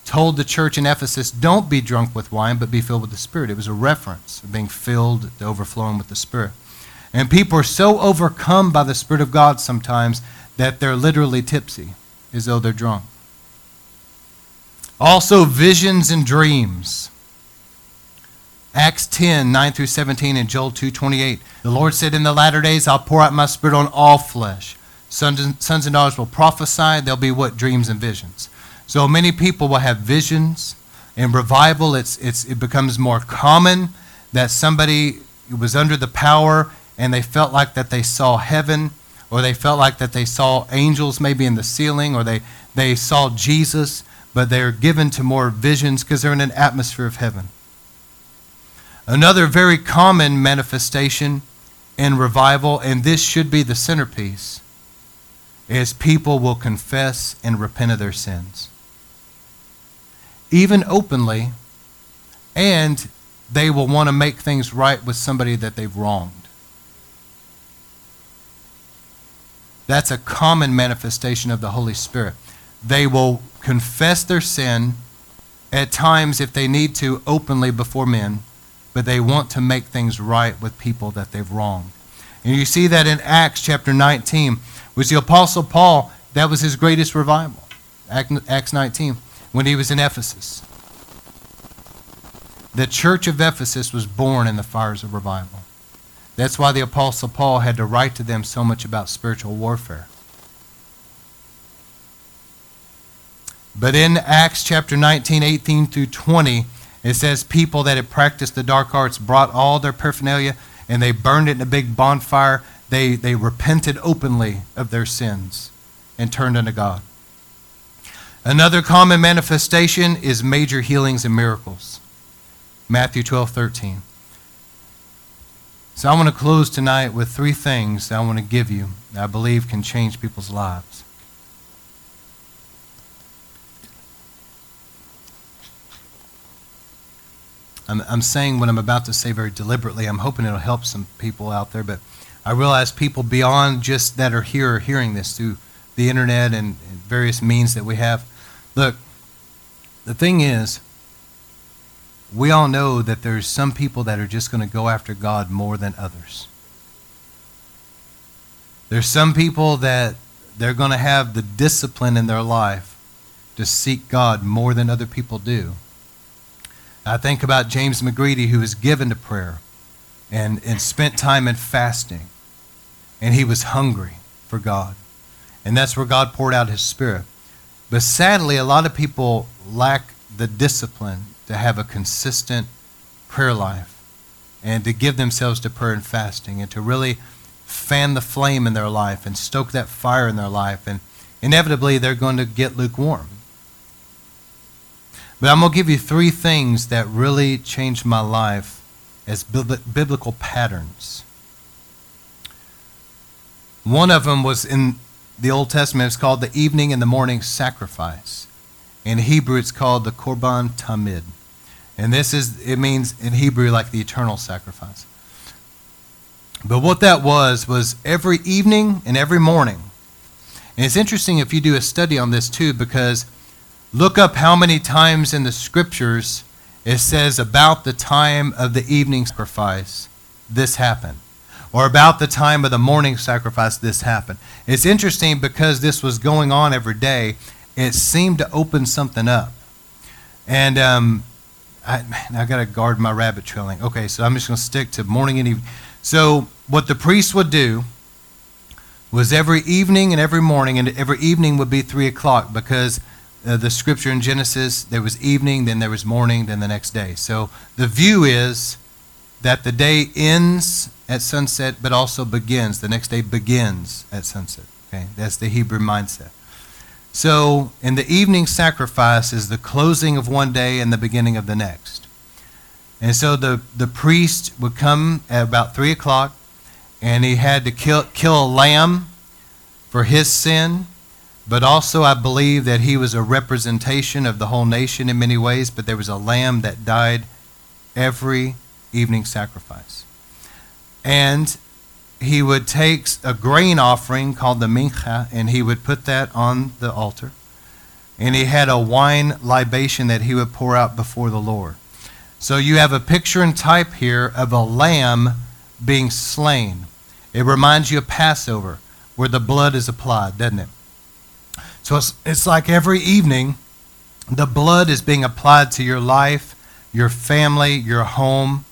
told the church in Ephesus, don't be drunk with wine, but be filled with the Spirit. It was a reference of being filled to overflowing with the Spirit. And people are so overcome by the Spirit of God sometimes that they're literally tipsy, as though they're drunk. Also, visions and dreams. Acts ten, nine through seventeen, and Joel two, twenty-eight. The Lord said, in the latter days, I'll pour out my Spirit on all flesh. Sons and, sons and daughters will prophesy. There'll be what? Dreams and visions. So many people will have visions. In revival, it's, it's, it becomes more common that somebody was under the power and they felt like that they saw heaven, or they felt like that they saw angels maybe in the ceiling, or they, they saw Jesus, but they're given to more visions because they're in an atmosphere of heaven. Another very common manifestation in revival, and this should be the centerpiece, is people will confess and repent of their sins. Even openly, and they will want to make things right with somebody that they've wronged. That's a common manifestation of the Holy Spirit. They will confess their sin at times, if they need to, openly before men, but they want to make things right with people that they've wronged. And you see that in Acts chapter nineteen, which the Apostle Paul, that was his greatest revival, Acts nineteen, when he was in Ephesus. The church of Ephesus was born in the fires of revival. That's why the Apostle Paul had to write to them so much about spiritual warfare. But in Acts chapter nineteen, eighteen through twenty, it says people that had practiced the dark arts brought all their paraphernalia and they burned it in a big bonfire. They, they repented openly of their sins and turned unto God. Another common manifestation is major healings and miracles. Matthew twelve, thirteen. So I want to close tonight with three things that I want to give you that I believe can change people's lives. I'm, I'm saying what I'm about to say very deliberately. I'm hoping it'll help some people out there, but I realize people beyond just that are here are hearing this through the internet and, and various means that we have. Look, the thing is, we all know that there's some people that are just going to go after God more than others. There's some people that they're going to have the discipline in their life to seek God more than other people do. I think about James McGready, who was given to prayer and, and spent time in fasting, and he was hungry for God. And that's where God poured out his Spirit. But sadly, a lot of people lack the discipline to have a consistent prayer life and to give themselves to prayer and fasting and to really fan the flame in their life and stoke that fire in their life and, inevitably they're going to get lukewarm. But I'm going to give you three things that really changed my life as biblical patterns. One of them was in the Old Testament. It's called the evening and the morning sacrifice. In Hebrew, it's called the Korban Tamid. And this is, it means in Hebrew, like the eternal sacrifice. But what that was, was every evening and every morning. And it's interesting if you do a study on this too, because look up how many times in the scriptures it says about the time of the evening sacrifice, this happened. Or about the time of the morning sacrifice, this happened. It's interesting because this was going on every day. It seemed to open something up. And um, I, man, I got to guard my rabbit trailing. Okay, so I'm just going to stick to morning and evening. So what the priest would do was every evening and every morning, and every evening would be three o'clock, because Uh, the scripture in Genesis, there was evening, then there was morning, then the next day. So the view is that the day ends at sunset, but also begins. The next day begins at sunset. Okay, that's the Hebrew mindset. So in the evening sacrifice is the closing of one day and the beginning of the next. And so the, the priest would come at about three o'clock, and he had to kill, kill a lamb for his sin. But also I believe that he was a representation of the whole nation in many ways, but there was a lamb that died every evening sacrifice. And he would take a grain offering called the mincha, and he would put that on the altar. And he had a wine libation that he would pour out before the Lord. So you have a picture and type here of a lamb being slain. It reminds you of Passover, where the blood is applied, doesn't it? So it's, it's like every evening, the blood is being applied to your life, your family, your home,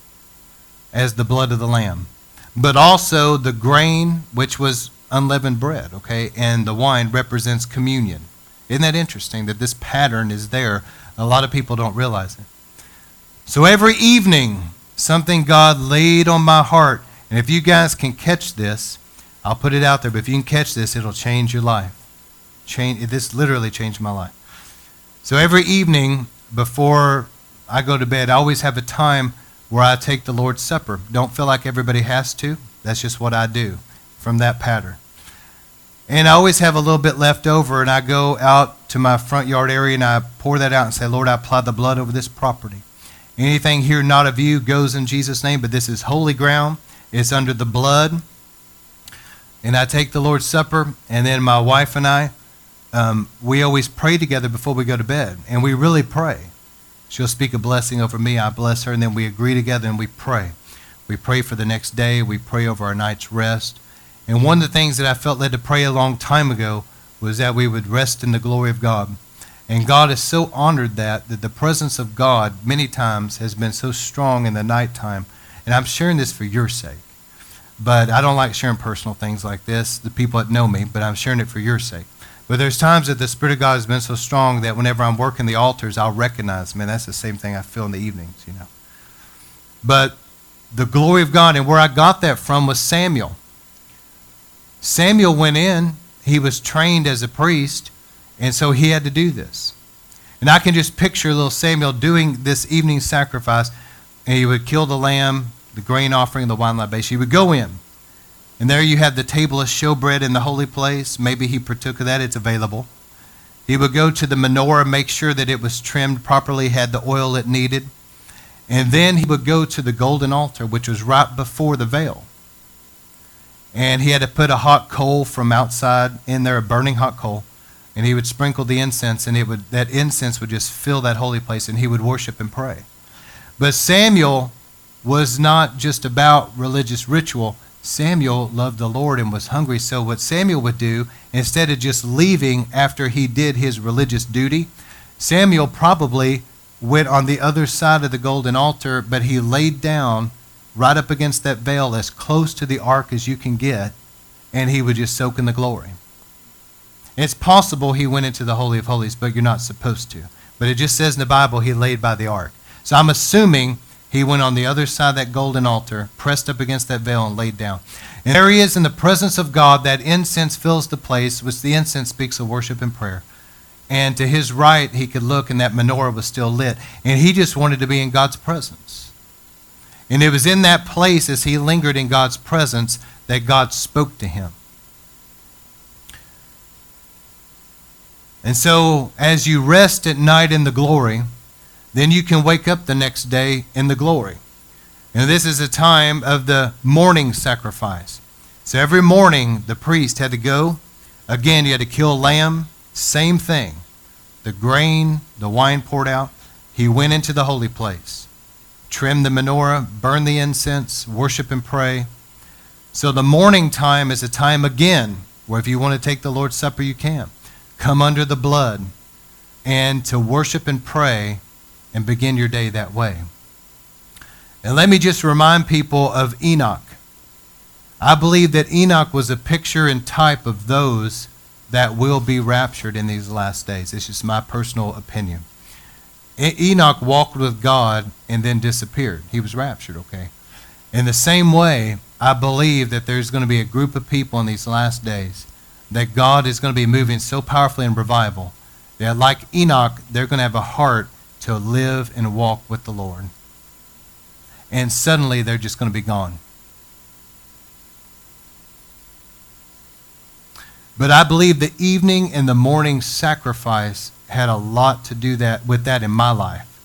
as the blood of the lamb. But also the grain, which was unleavened bread, okay, and the wine represents communion. Isn't that interesting that this pattern is there? A lot of people don't realize it. So every evening, something God laid on my heart, and if you guys can catch this, I'll put it out there, but if you can catch this, it'll change your life. Change, this literally changed my life. So every evening before I go to bed, I always have a time where I take the Lord's Supper. Don't feel like everybody has to. That's just what I do from that pattern. And I always have a little bit left over, and I go out to my front yard area, and I pour that out and say, Lord, I apply the blood over this property. Anything here not of you goes in Jesus' name, but this is holy ground. It's under the blood. And I take the Lord's Supper, and then my wife and I, Um, we always pray together before we go to bed, and we really pray. She'll speak a blessing over me, I bless her, and then we agree together and we pray. We pray for the next day, we pray over our night's rest. And one of the things that I felt led to pray a long time ago was that we would rest in the glory of God. And God is so honored that, that the presence of God many times has been so strong in the nighttime. And I'm sharing this for your sake, but I don't like sharing personal things like this, the people that know me, but I'm sharing it for your sake. But there's times that the Spirit of God has been so strong that whenever I'm working the altars, I'll recognize, man, that's the same thing I feel in the evenings, you know. But the glory of God, and where I got that from was Samuel. Samuel went in, he was trained as a priest, and so he had to do this. And I can just picture little Samuel doing this evening sacrifice, and he would kill the lamb, the grain offering, the wine libation. He would go in. And there you had the table of showbread in the holy place. Maybe he partook of that. It's available. He would go to the menorah, make sure that it was trimmed properly, had the oil it needed. And then he would go to the golden altar, which was right before the veil. And he had to put a hot coal from outside in there, a burning hot coal. And he would sprinkle the incense, and it would, that incense would just fill that holy place, and he would worship and pray. But Samuel was not just about religious ritual. Samuel loved the Lord and was hungry. So what Samuel would do, instead of just leaving after he did his religious duty, Samuel probably went on the other side of the golden altar, but he laid down right up against that veil as close to the ark as you can get, and he would just soak in the glory. It's possible he went into the Holy of Holies, but you're not supposed to. But it just says in the Bible he laid by the ark. So I'm assuming he went on the other side of that golden altar, pressed up against that veil, and laid down. And there he is in the presence of God. That incense fills the place, which the incense speaks of worship and prayer. And to his right, he could look, and that menorah was still lit. And he just wanted to be in God's presence. And it was in that place, as he lingered in God's presence, that God spoke to him. And so, as you rest at night in the glory, then you can wake up the next day in the glory. And this is a time of the morning sacrifice. So every morning, the priest had to go. Again, he had to kill lamb. Same thing. The grain, the wine poured out. He went into the holy place, trimmed the menorah, burned the incense, worship and pray. So the morning time is a time, again, where if you want to take the Lord's Supper, you can. Come under the blood and to worship and pray and begin your day that way. And let me just remind people of Enoch. I believe that Enoch was a picture and type of those that will be raptured in these last days. It's just my personal opinion. Enoch walked with God and then disappeared. He was raptured, okay? In the same way, I believe that there's going to be a group of people in these last days that God is going to be moving so powerfully in revival that, like Enoch, they're going to have a heart to live and walk with the Lord. And suddenly, they're just going to be gone. But I believe the evening and the morning sacrifice had a lot to do that with that in my life.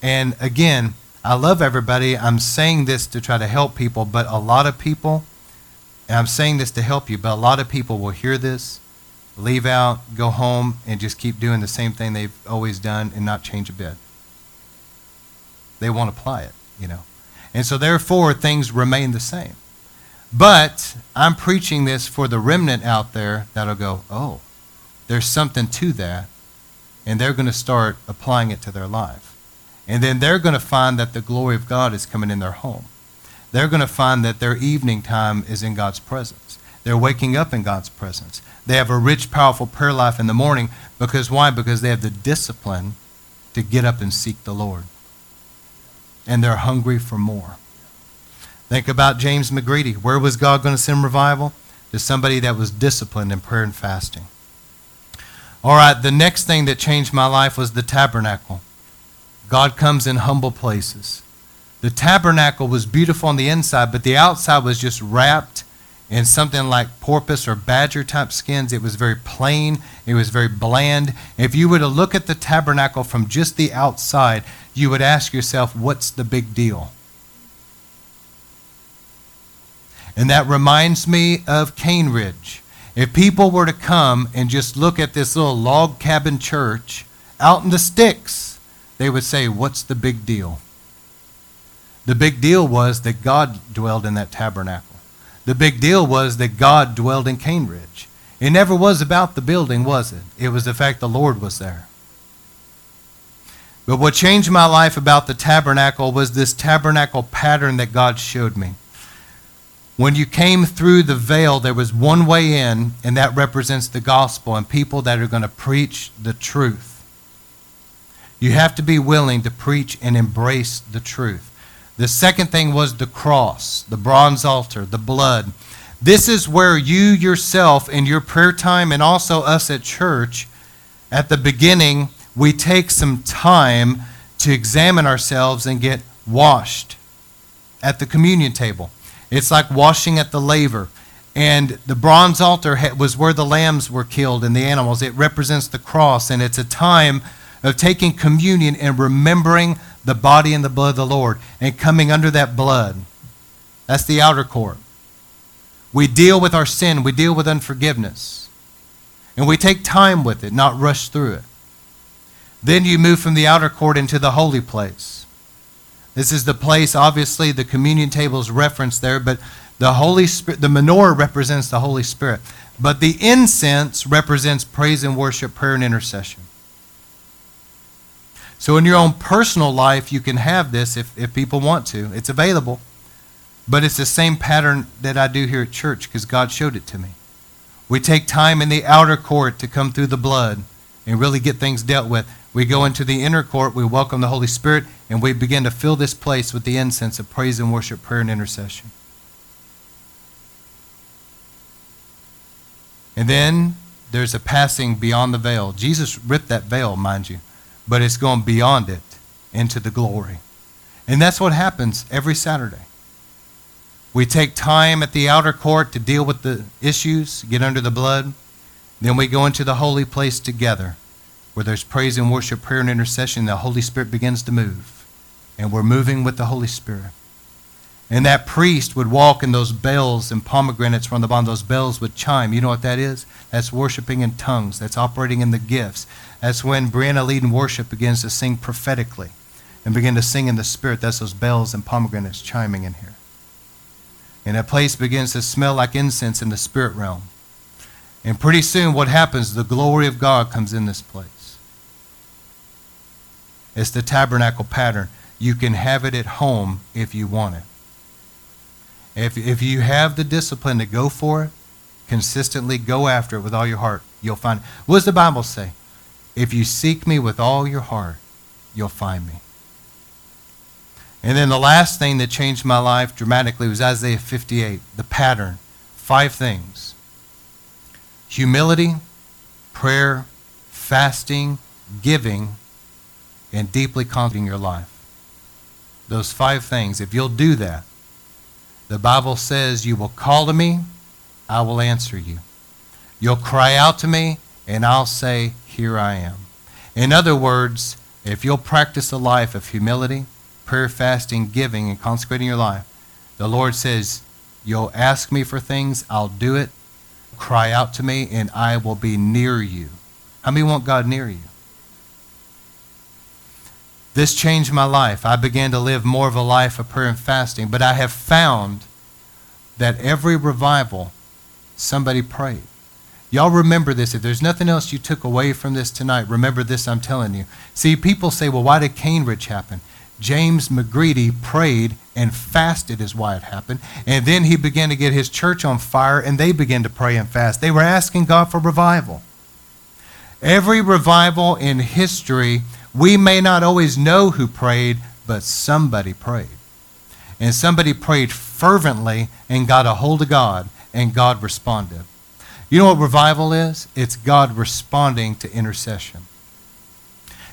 And again, I love everybody. I'm saying this to try to help people, but a lot of people, and I'm saying this to help you, but a lot of people will hear this, leave out, go home, and just keep doing the same thing they've always done and not change a bit. They won't apply it, you know. And so therefore, things remain the same. But I'm preaching this for the remnant out there that'll go, oh, there's something to that, and they're going to start applying it to their life. And then they're going to find that the glory of God is coming in their home. They're going to find that their evening time is in God's presence. They're waking up in God's presence. They have a rich, powerful prayer life in the morning. Because why? Because they have the discipline to get up and seek the Lord. And they're hungry for more. Think about James McGready. Where was God going to send revival? To somebody that was disciplined in prayer and fasting. All right, the next thing that changed my life was the tabernacle. God comes in humble places. The tabernacle was beautiful on the inside, but the outside was just wrapped in something like porpoise or badger type skins. It was very plain. It was very bland. If you were to look at the tabernacle from just the outside, you would ask yourself, what's the big deal? And that reminds me of Cane Ridge. If people were to come and just look at this little log cabin church out in the sticks, they would say, what's the big deal? The big deal was that God dwelled in that tabernacle. The big deal was that God dwelled in Cane Ridge. It never was about the building, was it? It was the fact the Lord was there. But what changed my life about the tabernacle was this tabernacle pattern that God showed me. When you came through the veil, there was one way in, and that represents the gospel and people that are going to preach the truth. You have to be willing to preach and embrace the truth. The second thing was the cross, the bronze altar, the blood. This is where you yourself in your prayer time, and also us at church, at the beginning, we take some time to examine ourselves and get washed at the communion table. It's like washing at the laver. And the bronze altar was where the lambs were killed and the animals. It represents the cross, and it's a time of taking communion and remembering the body and the blood of the Lord and coming under that blood. That's the outer court. We deal with our sin. We deal with unforgiveness. And we take time with it, not rush through it. Then you move from the outer court into the holy place. This is the place, obviously, the communion table is referenced there, but the Holy Spirit, the menorah represents the Holy Spirit. But the incense represents praise and worship, prayer and intercession. So in your own personal life, you can have this if, if people want to. It's available. But it's the same pattern that I do here at church because God showed it to me. We take time in the outer court to come through the blood and really get things dealt with. We go into the inner court, we welcome the Holy Spirit, and we begin to fill this place with the incense of praise and worship, prayer and intercession. And then there's a passing beyond the veil. Jesus ripped that veil, mind you, but it's going beyond it into the glory. And that's what happens every Saturday. We take time at the outer court to deal with the issues, get under the blood. Then we go into the holy place together where there's praise and worship, prayer and intercession. The Holy Spirit begins to move, and we're moving with the Holy Spirit. And that priest would walk in those bells and pomegranates from the bottom. Those bells would chime. You know what that is? That's worshiping in tongues. That's operating in the gifts. That's when Brianna Leadon Worship begins to sing prophetically and begin to sing in the Spirit. That's those bells and pomegranates chiming in here. And a place begins to smell like incense in the spirit realm. And pretty soon what happens, the glory of God comes in this place. It's the tabernacle pattern. You can have it at home if you want it. If, if you have the discipline to go for it, consistently go after it with all your heart, you'll find it. What does the Bible say? If you seek me with all your heart, you'll find me. And then the last thing that changed my life dramatically was Isaiah fifty-eight, the pattern. Five things: humility, prayer, fasting, giving, and deeply contemplating your life. Those five things, if you'll do that, the Bible says, you will call to me, I will answer you. You'll cry out to me, and I'll say, here I am. In other words, if you'll practice a life of humility, prayer, fasting, giving, and consecrating your life, the Lord says, you'll ask me for things, I'll do it. Cry out to me, and I will be near you. How many want God near you? This changed my life. I began to live more of a life of prayer and fasting. But I have found that every revival, somebody prayed. Y'all remember this. If there's nothing else you took away from this tonight, remember this, I'm telling you. See, people say, well, why did Cane Ridge happen? James McGready prayed and fasted is why it happened. And then he began to get his church on fire, and they began to pray and fast. They were asking God for revival. Every revival in history, we may not always know who prayed, but somebody prayed. And somebody prayed fervently and got a hold of God, and God responded. You know what revival is? It's God responding to intercession.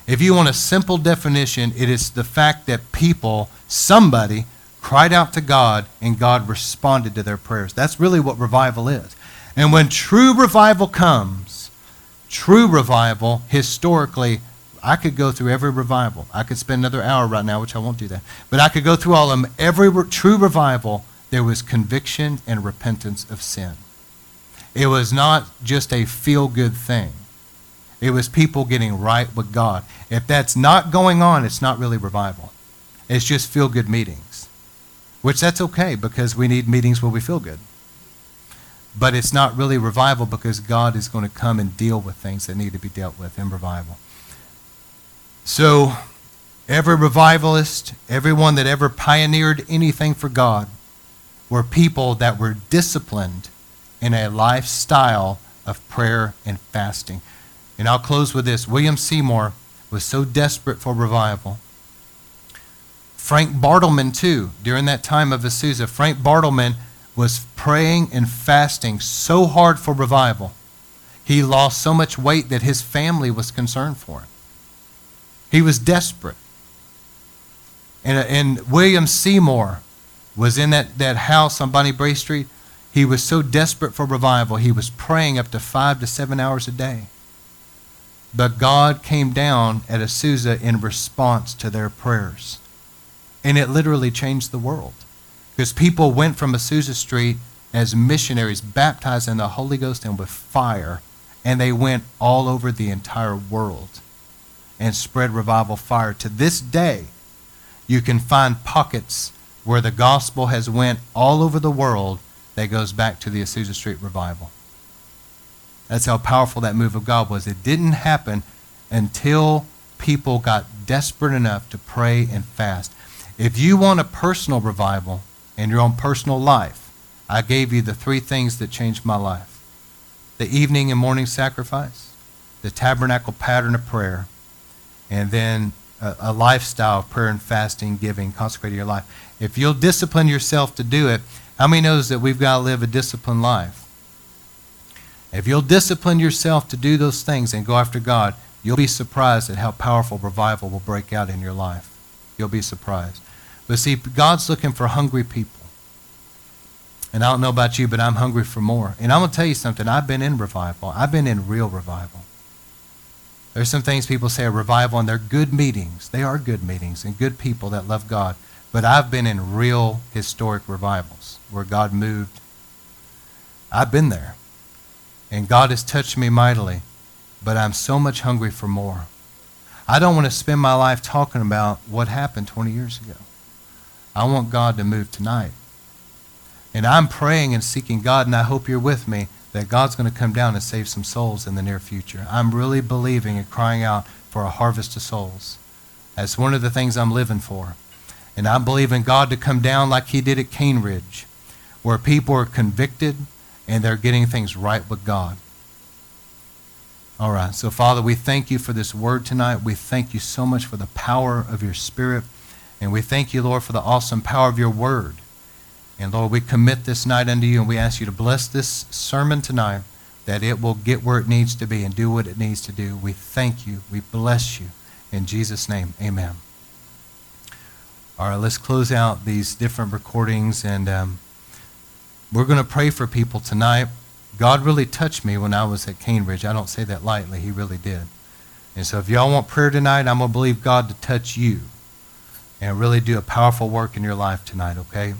If you want a simple definition, it is the fact that people, somebody, cried out to God, and God responded to their prayers. That's really what revival is. And when true revival comes, true revival historically, I could go through every revival. I could spend another hour right now, which I won't do that. But I could go through all of them. Every re- true revival, there was conviction and repentance of sin. It was not just a feel-good thing. It was people getting right with God. If that's not going on, it's not really revival. It's just feel-good meetings, which that's okay because we need meetings where we feel good. But it's not really revival because God is going to come and deal with things that need to be dealt with in revival. So every revivalist, everyone that ever pioneered anything for God, were people that were disciplined in a lifestyle of prayer and fasting. And I'll close with this. William Seymour was so desperate for revival. Frank Bartleman, too, during that time of Azusa, Frank Bartleman was praying and fasting so hard for revival. He lost so much weight that his family was concerned for him. He was desperate. And, and William Seymour was in that, that house on Bonnie Brae Street. He was so desperate for revival, he was praying up to five to seven hours a day. But God came down at Azusa in response to their prayers. And it literally changed the world. Because people went from Azusa Street as missionaries, baptized in the Holy Ghost and with fire, and they went all over the entire world and spread revival fire. To this day, you can find pockets where the gospel has went all over the world that goes back to the Azusa Street revival. That's how powerful that move of God was. It didn't happen until people got desperate enough to pray and fast. If you want a personal revival in your own personal life, I gave you the three things that changed my life: the evening and morning sacrifice, the tabernacle pattern of prayer, and then a, a lifestyle of prayer and fasting, giving, consecrating your life. If you'll discipline yourself to do it, how many knows that we've got to live a disciplined life? If you'll discipline yourself to do those things and go after God, you'll be surprised at how powerful revival will break out in your life. You'll be surprised. But see, God's looking for hungry people. And I don't know about you, but I'm hungry for more. And I'm going to tell you something. I've been in revival. I've been in real revival. There's some things people say are revival, and they're good meetings. They are good meetings and good people that love God. But I've been in real historic revivals where God moved. I've been there. And God has touched me mightily. But I'm so much hungry for more. I don't want to spend my life talking about what happened twenty years ago. I want God to move tonight. And I'm praying and seeking God, and I hope you're with me, that God's going to come down and save some souls in the near future. I'm really believing and crying out for a harvest of souls. That's one of the things I'm living for. And I'm believing God to come down like he did at Cane Ridge, where people are convicted and they're getting things right with God. All right, so Father, we thank you for this word tonight. We thank you so much for the power of your Spirit. And we thank you, Lord, for the awesome power of your word. And Lord, we commit this night unto you, and we ask you to bless this sermon tonight, that it will get where it needs to be and do what it needs to do. We thank you. We bless you. In Jesus' name, amen. All right, let's close out these different recordings, and um, we're going to pray for people tonight. God really touched me when I was at Cane Ridge. I don't say that lightly. He really did. And so if y'all want prayer tonight, I'm going to believe God to touch you and really do a powerful work in your life tonight, okay?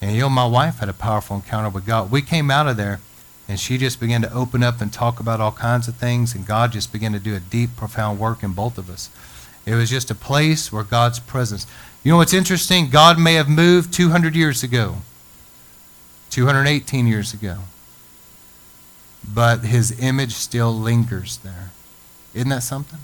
And you know, my wife had a powerful encounter with God. We came out of there, and she just began to open up and talk about all kinds of things, and God just began to do a deep, profound work in both of us. It was just a place where God's presence. You know what's interesting? God may have moved two hundred years ago, two hundred eighteen years ago. But his image still lingers there. Isn't that something?